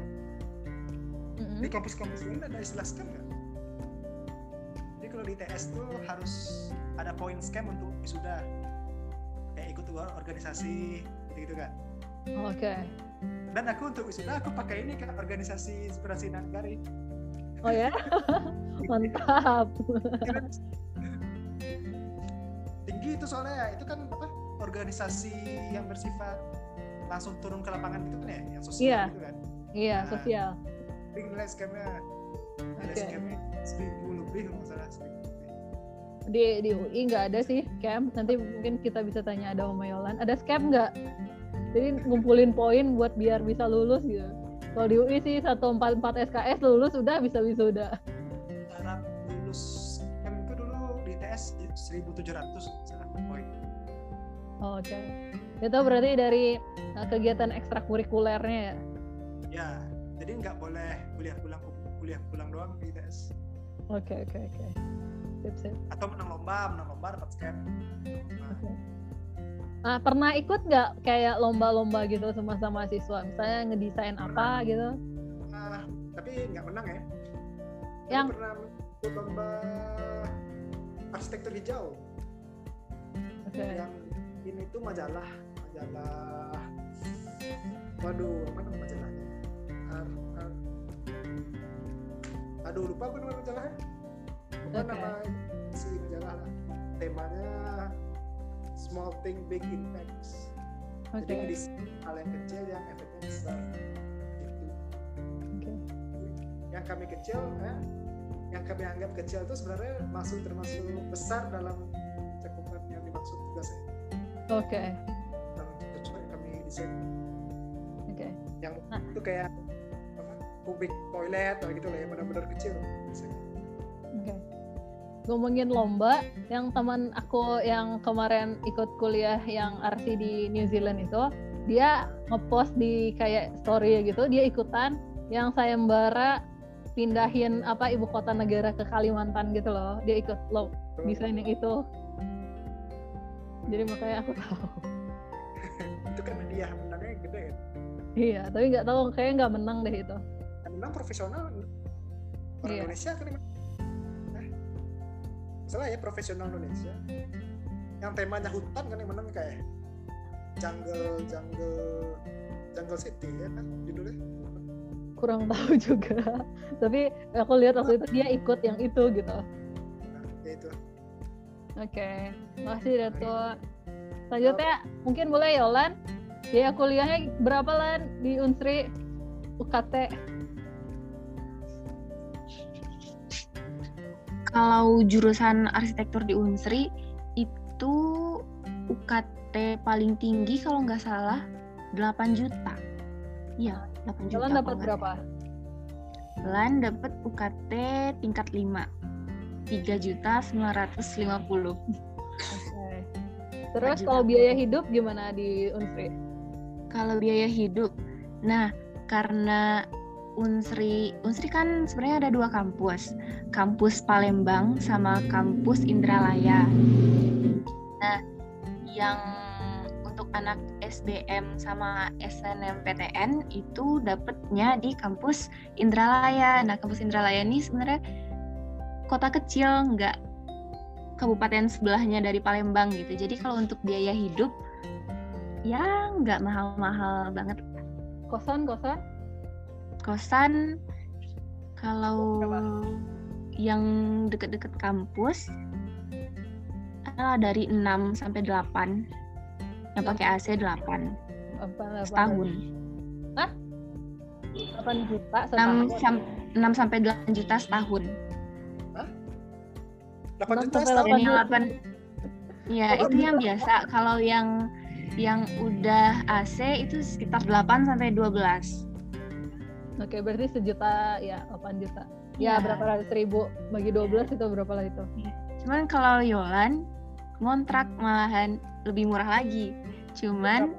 Mm-hmm. Di kampus-kampus lain ada istilah scam nggak? Jadi kalau di I T S itu harus ada poin scam untuk wisuda. Kayak ikut organisasi gitu-gitu kan. Oke. Okay. Dan aku untuk wisuda aku pakai ini kan, organisasi inspirasi nagari. Oh ya? Mantap. Tinggi itu soalnya, itu kan apa? Organisasi yang bersifat langsung turun ke lapangan gitu kan ya, yang sosial yeah. gitu kan. Iya, yeah, nah, sosial. Ringles kayaknya. Ada scamnya seribu lebih kalau salah. Di di U I nggak ada sih scam, nanti mungkin kita bisa tanya ada Om Yolan, ada scam nggak? Jadi ngumpulin poin buat biar bisa lulus gitu. Kalau di U I sih satu empat empat S K S lulus udah bisa wisuda. Syarat lulus scam itu dulu di I T S seribu tujuh ratus syarat poin. Oh, oke. Okay. Itu berarti dari uh, kegiatan ekstrakurikulernya ya? Ya, jadi nggak boleh kuliah pulang kuliah pulang doang di I T S. Oke okay, oke okay, oke. Okay. Sip, sip. Atau menang lomba, menang lomba dapat scam. Okay. Ah, pernah ikut nggak kayak lomba-lomba gitu semasa mahasiswa? Misalnya ngedesain pernah. apa gitu? Ah, tapi nggak menang ya. Yang aku pernah ikut lomba arsitektur hijau. Okay. Yang ini tuh majalah majalah waduh apa nama majalahnya ar, ar. aduh lupa aku nama majalahnya bukan okay. Nama si majalah lah. Temanya small thing big impacts. Okay. Jadi hal yang kecil yang efeknya besar gitu. Okay. Yang kami kecil eh, yang kami anggap kecil itu sebenarnya masuk termasuk besar dalam cakupan yang dimaksud tugasnya. Oke. Okay. Nah, cuma kami desain. Oke. Okay. Yang nah. Itu kayak apa, kubik toilet atau gitu lah yang benar-benar kecil. Oke. Okay. Ngomongin lomba, yang teman aku yang kemarin ikut kuliah yang R C di New Zealand itu, dia ngepost di kayak story gitu, dia ikutan yang sayembara pindahin apa ibu kota negara ke Kalimantan gitu loh, dia ikut lo desain yang itu. Jadi makanya aku tahu. Itu kan dia menangnya gede. Iya, tapi nggak tahu kayaknya nggak menang deh itu. Menang profesional orang iya. Indonesia kan. Salah ya, profesional Indonesia yang temanya hutan kan yang menang kayak jungle jungle jungle city ya kan judulnya, kurang tahu juga tapi aku lihat waktu itu dia ikut yang itu gitu. Nah, ya itu oke okay. Makasih Dato. Selanjutnya mungkin boleh Yolan ya, ya kuliahnya berapa Lan di Unsri U K T? Kalau jurusan arsitektur di Unsri itu U K T paling tinggi kalau nggak salah delapan juta. Iya, delapan juta. Lan dapat berapa? Lan dapat U K T tingkat lima, tiga juta sembilan ratus lima puluh. Oke. Okay. Terus kalau biaya hidup gimana di Unsri? Kalau biaya hidup, nah karena Unsri, Unsri kan sebenarnya ada dua kampus, kampus Palembang sama kampus Indralaya. Nah, yang untuk anak S B M sama S N M P T N itu dapatnya di kampus Indralaya. Nah, kampus Indralaya ini sebenarnya kota kecil, nggak kabupaten sebelahnya dari Palembang gitu. Jadi kalau untuk biaya hidup, ya nggak mahal-mahal banget. Kosan, kosan? Kosan kalau yang deket-deket kampus dari enam sampai delapan. Yang pakai A C delapan. delapan, delapan setahun. Hah? delapan juta setahun. enam sampai delapan juta setahun. Hah? delapan juta setahun. Iya, itu yang biasa. Kalau yang yang udah A C itu sekitar delapan sampai dua belas. Oke, berarti sejuta ya, delapan juta. Ya, ya. Berapa ratus ribu bagi dua belas itu berapa lah itu? Cuman kalau Yolan kontrak malahan lebih murah lagi. Cuman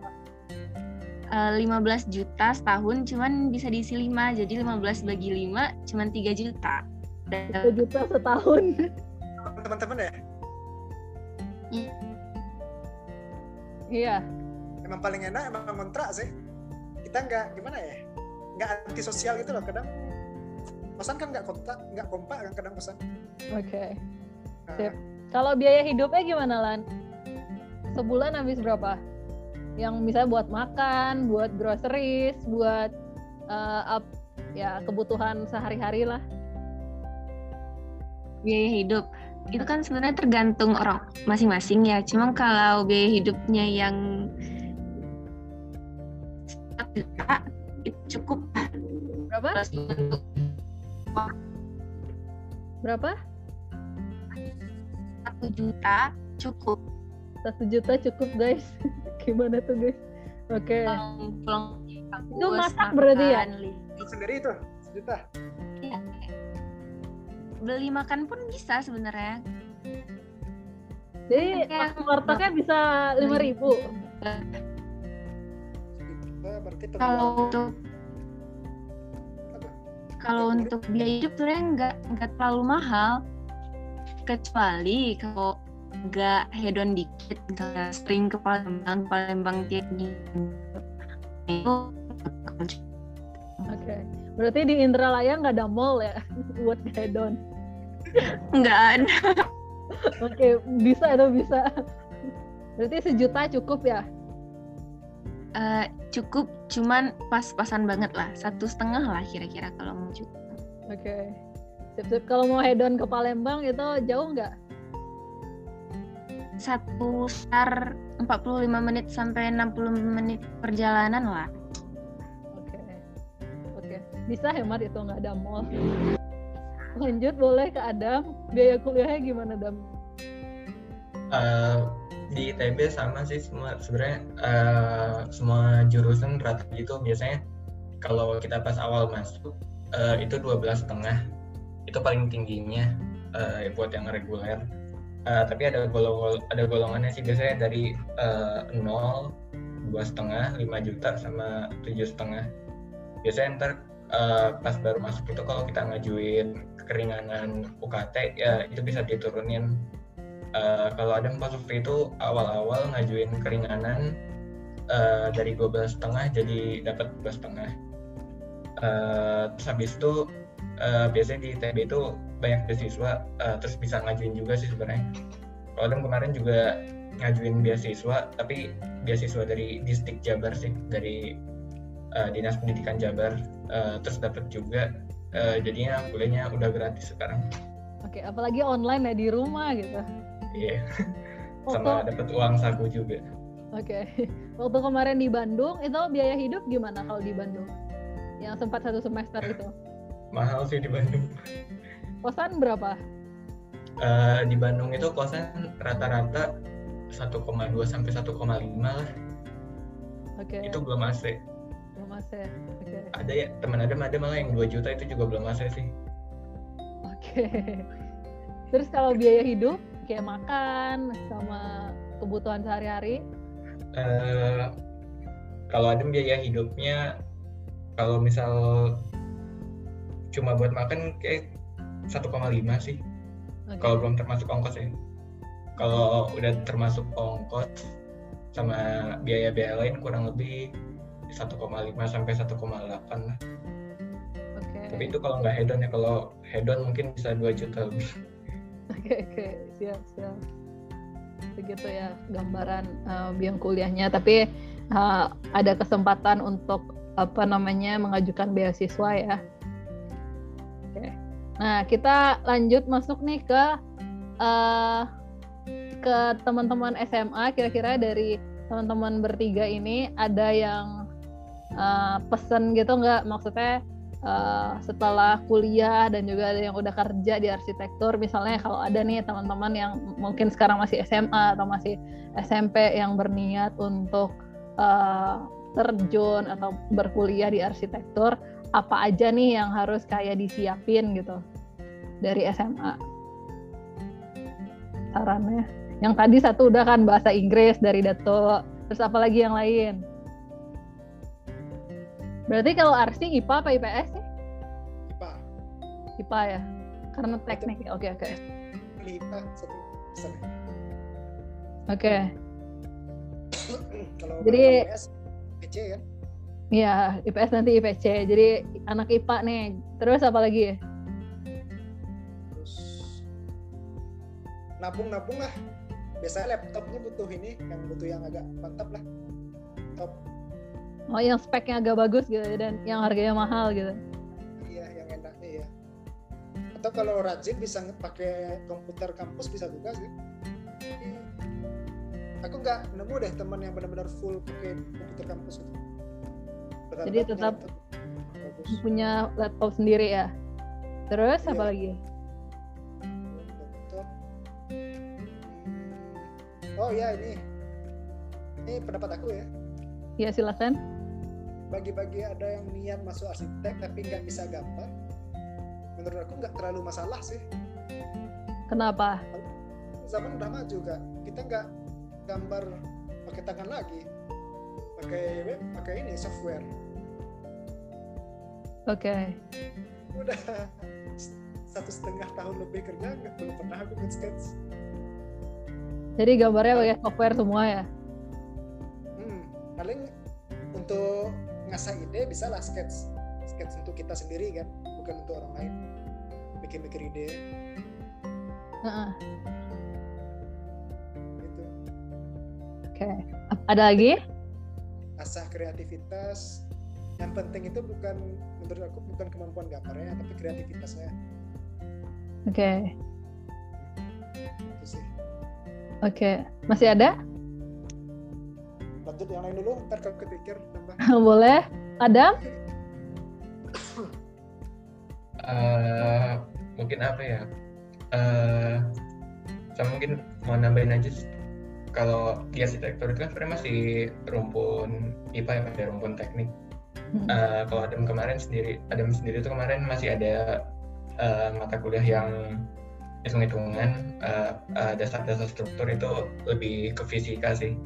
uh, lima belas juta setahun, cuman bisa diisi lima. Jadi lima belas bagi lima cuman tiga juta. tiga juta setahun. Teman-teman ya? Iya. Iya. Emang paling enak emang kontrak sih. Kita enggak gimana ya? Nggak antisosial gitu loh, kadang pesan kan nggak kompak nggak kompak kan kadang pesan. Oke okay. Nah. Kalau biaya hidupnya gimana Lan? Sebulan habis berapa? Yang misalnya buat makan, buat groceries, buat uh, up, ya kebutuhan sehari-hari lah. Biaya hidup itu kan sebenarnya tergantung orang masing-masing ya. Cuma kalau biaya hidupnya yang cukup. Berapa? Berapa? satu juta cukup. satu juta cukup guys. Gimana tuh guys? Oke. Okay. Pulang itu masak berarti ya? Itu sendiri itu satu juta. Iya. Beli makan pun bisa sebenarnya. Jadi wartegnya bisa lima ribu. Kalau untuk kalau untuk biaya hidup sebenarnya nggak nggak terlalu mahal, kecuali kalau nggak hedon dikit, nggak sering ke Palembang Palembang tiap minggu itu. Oke, berarti di Indralaya nggak ada mall ya buat hedon? Nggak ada. Oke, bisa atau bisa? Berarti sejuta cukup ya? Uh, cukup, cuman pas-pasan banget lah. Satu setengah lah kira-kira kalau mau cukup. Oke. Okay. Sip-sip. Kalau mau head on ke Palembang itu jauh nggak? Satu star empat puluh lima menit sampai enam puluh menit perjalanan lah. Oke, okay. Oke. Okay. Bisa hemat itu, nggak ada mall. Lanjut boleh ke Adam. Biaya kuliahnya gimana, Adam? Uh, di I T B sama sih semua sebenarnya, uh, semua jurusan rata gitu. Biasanya kalau kita pas awal masuk uh, itu dua belas koma lima itu paling tingginya uh, buat yang reguler. Uh, tapi ada golong ada golongannya sih, biasanya dari uh, nol, dua setengah, lima juta sama tujuh setengah. Biasanya ntar uh, pas baru masuk itu kalau kita ngajuin keringanan U K T ya itu bisa diturunin. Uh, kalau ada pas waktu itu awal-awal ngajuin keringanan uh, dari dua belas setengah jadi dapat dua setengah. Uh, terus habis itu uh, biasanya di I T B itu banyak beasiswa, uh, terus bisa ngajuin juga sih sebenarnya. Kalau Adam kemarin juga ngajuin beasiswa, tapi beasiswa dari Distrik Jabar sih, dari uh, Dinas Pendidikan Jabar, uh, terus dapat juga, uh, jadinya kuliahnya udah gratis sekarang. Oke, apalagi online ya, di rumah gitu. Iya, yeah. Sama dapat uang saku juga. Oke, waktu kemarin di Bandung, itu biaya hidup gimana kalau di Bandung? Yang sempat satu semester itu? Mahal sih di Bandung. Kosan berapa? Uh, di Bandung itu kosan rata-rata satu koma dua sampai satu koma lima lah. Oke. Okay. Itu belum A C. Belum A C. Oke. Okay. Ada ya, teman Adam ada malah yang dua juta itu juga belum A C sih. Oke. Okay. Terus kalau biaya hidup kayak makan sama kebutuhan sehari-hari? Uh, kalau Adam biaya hidupnya kalau misal cuma buat makan kayak satu koma lima sih, okay. Kalau belum termasuk ongkos ya. Kalau udah termasuk ongkos sama biaya-biaya lain kurang lebih satu koma lima sampai satu koma delapan lah. Okay. Tapi itu kalau nggak hedon ya, kalau hedon mungkin bisa dua juta lebih. Oke, okay, oke, okay. Siap, siap. Begitu ya gambaran uh, biang kuliahnya, tapi uh, ada kesempatan untuk apa namanya mengajukan beasiswa ya. Oke. Okay. Nah, kita lanjut masuk nih ke uh, ke teman-teman S M A. Kira-kira dari teman-teman bertiga ini ada yang uh, pesan gitu nggak? Maksudnya uh, setelah kuliah dan juga ada yang udah kerja di arsitektur. Misalnya kalau ada nih teman-teman yang mungkin sekarang masih S M A atau masih S M P yang berniat untuk uh, terjun atau berkuliah di arsitektur, apa aja nih yang harus kayak disiapin gitu dari S M A? Sarannya, yang tadi satu udah kan bahasa Inggris dari Dato, terus apa lagi yang lain? Berarti kalau Arsi I P A apa I P S sih? I P A. I P A ya, karena teknik. Oke oke. I P A satu pesan. Oke. Jadi I P S ya. Iya, I P S nanti I P C. Jadi anak I P A nih. Terus apa lagi ya? Terus nabung-nabung lah. Biasanya laptopnya butuh ini, yang butuh yang agak mantap lah. Top. Oh, yang speknya agak bagus gitu dan yang harganya mahal gitu. Iya, yang enaknya ya. Atau kalau rajin bisa pakai komputer kampus bisa juga sih. Jadi, aku nggak nemu deh teman yang benar-benar full pakai komputer kampus itu. Jadi tetap punya laptop sendiri ya. Terus ya. Apa lagi? Oh ya, ini ini pendapat aku ya. Iya, silakan. Bagi-bagi ada yang niat masuk arsitek tapi nggak bisa gambar, menurut aku nggak terlalu masalah sih. Kenapa? Zaman udah maju juga, kita nggak gambar pakai tangan lagi, pakai web, pakai ini software. Oke. Okay. Udah satu setengah tahun lebih kerja nggak belum pernah aku nge-sketch. Jadi gambarnya pakai software semua ya? Hmm, paling untuk ngasah ide bisa lah sketch, sketch untuk kita sendiri kan, bukan untuk orang lain. Bikin-bikin ide. Uh-uh. Gitu. Oke. Okay. Ada lagi? Asah kreativitas. Yang penting itu bukan, menurut aku bukan kemampuan gambarnya, tapi kreativitasnya. Oke. Okay. Itu sih. Oke. Okay. Masih ada? Lanjut yang lain dulu, ntar kalau kepikir tambah. Boleh. Adam? Uh, mungkin apa ya? Uh, saya mungkin mau nambahin aja. Kalau di arsitektur itu kan sebenarnya masih rumpun I P A ya, ada rumpun teknik. Uh, kalau Adam kemarin sendiri, Adam sendiri itu kemarin masih ada uh, mata kuliah yang hitung-hitungan, uh, uh, dasar-dasar struktur itu lebih ke fisika sih.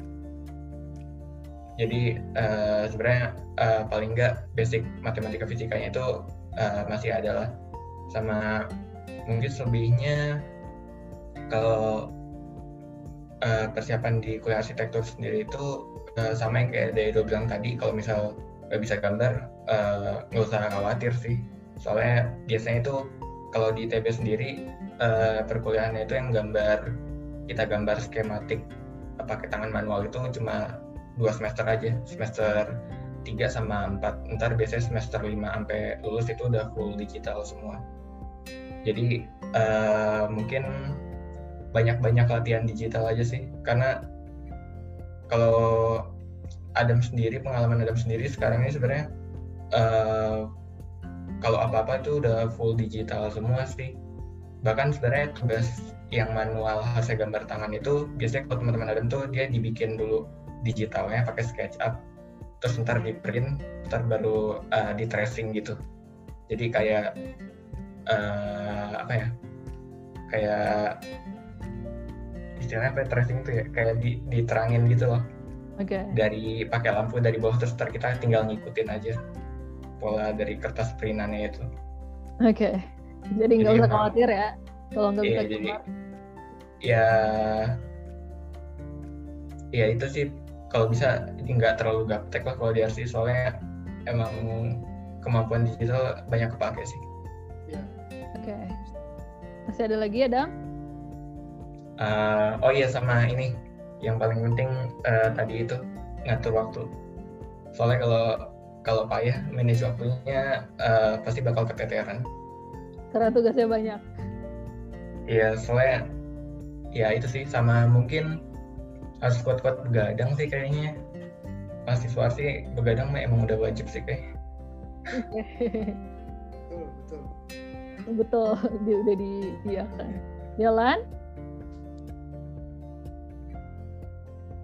Jadi uh, sebenarnya uh, paling nggak basic matematika fisikanya itu uh, masih ada lah. Sama mungkin selebihnya kalau Uh, persiapan di kuliah arsitektur sendiri itu uh, sama yang kayak Daido bilang tadi, kalau misal nggak bisa gambar nggak uh, usah khawatir sih, soalnya biasanya itu kalau di T B sendiri uh, perkuliahannya itu yang gambar, kita gambar skematik pakai tangan manual itu cuma dua semester aja, semester tiga sama empat, ntar biasanya semester lima sampai lulus itu udah full digital semua. Jadi uh, mungkin banyak-banyak latihan digital aja sih, karena kalau Adam sendiri, pengalaman Adam sendiri sekarang ini sebenarnya uh, kalau apa-apa itu udah full digital semua sih. Bahkan sebenarnya tugas yang manual hasil gambar tangan itu biasanya kalau teman-teman Adam tuh dia dibikin dulu digitalnya pakai SketchUp, terus ntar di print, ntar baru uh, di tracing gitu. Jadi kayak uh, apa ya, kayak istilahnya apa, tracing tuh ya, kayak di, diterangin gitu loh. Oke. Okay. Dari pakai lampu dari bawah, terus kita tinggal ngikutin aja pola dari kertas printannya itu. Oke. Okay. Jadi nggak usah khawatir ya kalau nggak iya, bisa jadi, gambar. Ya, ya itu sih kalau bisa nggak terlalu gaptek lah kalau di R C, soalnya emang kemampuan digital banyak kepake sih. Ya. Oke. Okay. Masih ada lagi Adam? Uh, oh iya, sama ini yang paling penting uh, tadi itu ngatur waktu. Soalnya kalau kalau payah manage waktunya uh, pasti bakal keteteran. Karena tugasnya banyak. Iya, yeah, soalnya ya itu sih, sama mungkin harus kuat-kuat begadang sih kayaknya. Mahasiswa sih begadang memang udah wajib sih kayaknya. Betul, betul. Betul, dia udah di iya kan. Jalan?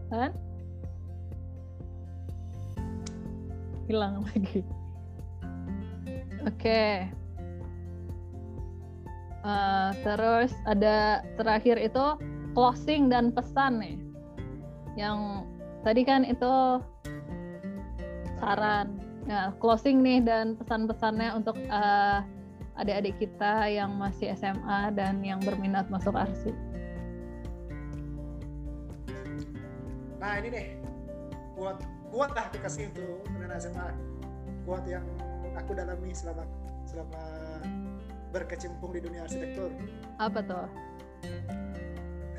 Kan? Hilang lagi. Oke. Okay. Uh, terus ada terakhir itu closing dan pesan nih. Yang tadi kan itu saran. Nah, closing nih dan pesan-pesannya untuk uh, adik-adik kita yang masih S M A dan yang berminat masuk arsi. Nah ini deh, buat buat lah dikasih untuk anak S M A, buat yang aku dalami selama selama berkecimpung di dunia arsitektur. Apa tuh?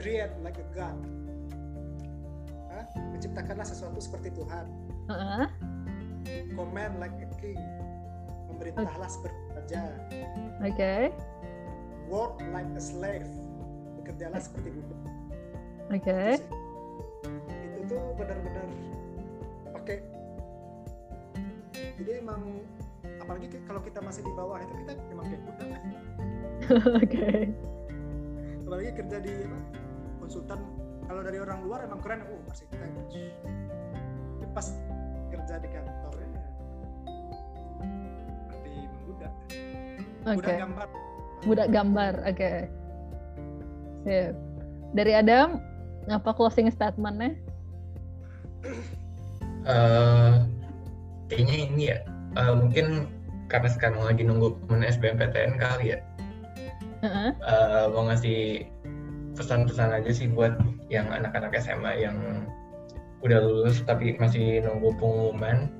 Create like a God. Hah? Menciptakanlah sesuatu seperti Tuhan. Uh-huh. Command like a king. Memerintahlah seperti raja. Oke. Okay. Work like a slave. Bekerjalah seperti budak. Oke. Okay. Itu tuh benar-benar pakai. Jadi emang apalagi kalau kita masih di bawah itu kita memang kayak budak. Oke. Okay. Apalagi kerja di apa? Konsultan. Kalau dari orang luar emang keren, oh arsitek. Tapi pas kerja di kantor ya. Okay. Budak gambar. Budak gambar, oke. Okay. Sip. Dari Adam, apa closing statement-nya? Uh, kayaknya ini ya, uh, mungkin karena sekarang lagi nunggu teman S B M P T N kali ya. Uh-huh. Uh, mau ngasih pesan-pesan aja sih buat yang anak-anak S M A yang udah lulus tapi masih nunggu pengumuman.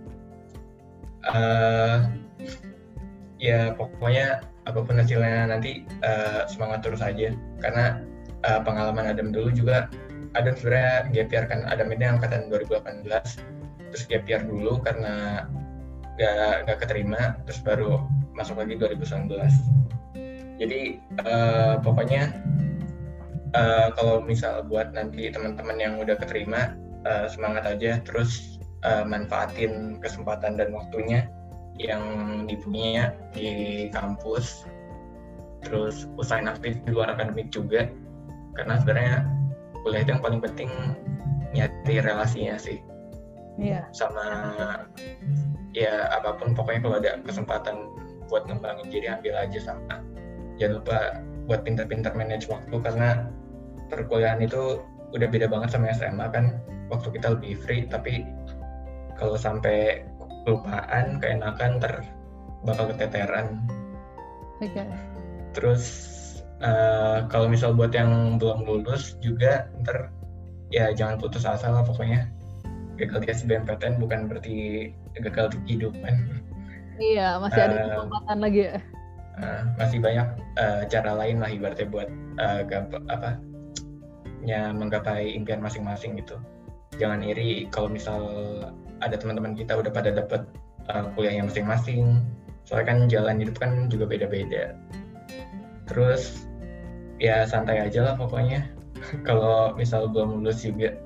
Uh, Ya pokoknya apapun hasilnya nanti uh, semangat terus aja, karena uh, pengalaman Adam dulu juga ada sebenarnya gap year kan, ada media angkatan dua ribu delapan belas terus gap year dulu karena gak, gak keterima, terus baru masuk lagi dua ribu sembilan belas. Jadi uh, pokoknya uh, kalau misal buat nanti teman-teman yang udah keterima, uh, semangat aja, terus uh, manfaatin kesempatan dan waktunya yang dipunya di kampus, terus usahain aktif di luar akademik juga, karena sebenarnya kuliah itu yang paling penting nyari relasinya sih. Iya. Sama ya apapun pokoknya kalau ada kesempatan buat ngembangin diri ambil aja, sama jangan lupa buat pintar-pintar manage waktu, karena perkuliahan itu udah beda banget sama S M A kan, waktu kita lebih free, tapi kalau sampai kelupaan, keenakan ter bakal keteteran. Oke. Okay. Terus uh, kalau misal buat yang belum lulus juga ntar ya jangan putus asa lah, pokoknya gagal di S B M P T N bukan berarti gagal di kehidupan. Iya, masih ada kesempatan uh, lagi ya. Uh, masih banyak uh, cara lain lah ibaratnya buat uh, gap, apa ya, menggapai impian masing-masing gitu. Jangan iri kalau misal ada teman-teman kita udah pada dapat uh, kuliahnya masing-masing. Soalnya kan jalan hidup kan juga beda-beda. Terus ya santai aja lah pokoknya. Kalau misal belum lulus juga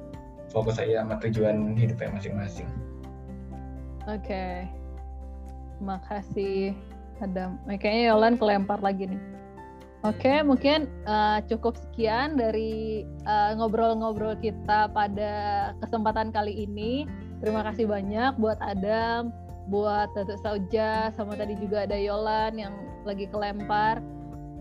fokus aja sama tujuan hidupnya masing-masing. Oke, okay. Makasih Adam. Kayaknya Yolan kelempar lagi nih. Oke, okay, mungkin uh, cukup sekian dari uh, ngobrol-ngobrol kita pada kesempatan kali ini. Terima kasih banyak buat Adam, buat Datuk Sauja, sama tadi juga ada Yolan yang lagi kelempar,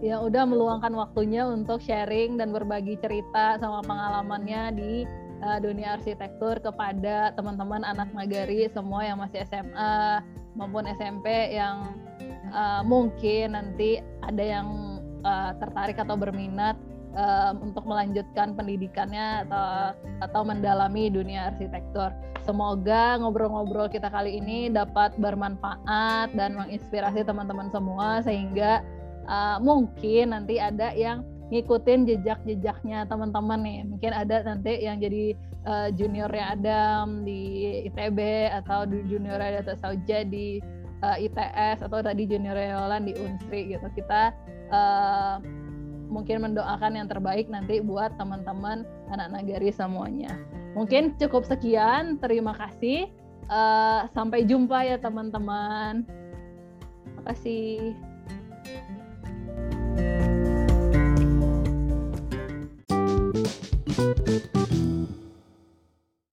yang udah meluangkan waktunya untuk sharing dan berbagi cerita sama pengalamannya di Uh, dunia arsitektur kepada teman-teman anak nagari semua yang masih S M A maupun S M P yang uh, mungkin nanti ada yang uh, tertarik atau berminat uh, untuk melanjutkan pendidikannya atau atau mendalami dunia arsitektur. Semoga ngobrol-ngobrol kita kali ini dapat bermanfaat dan menginspirasi teman-teman semua, sehingga uh, mungkin nanti ada yang ngikutin jejak-jejaknya teman-teman nih. Mungkin ada nanti yang jadi uh, juniornya Adam di I T B, atau juniornya Datuk Sauja di uh, I T S, atau tadi juniornya Yolan di Unsri gitu. Kita uh, mungkin mendoakan yang terbaik nanti buat teman-teman anak nagari semuanya. Mungkin cukup sekian, terima kasih. Uh, sampai jumpa ya teman-teman. Terima kasih.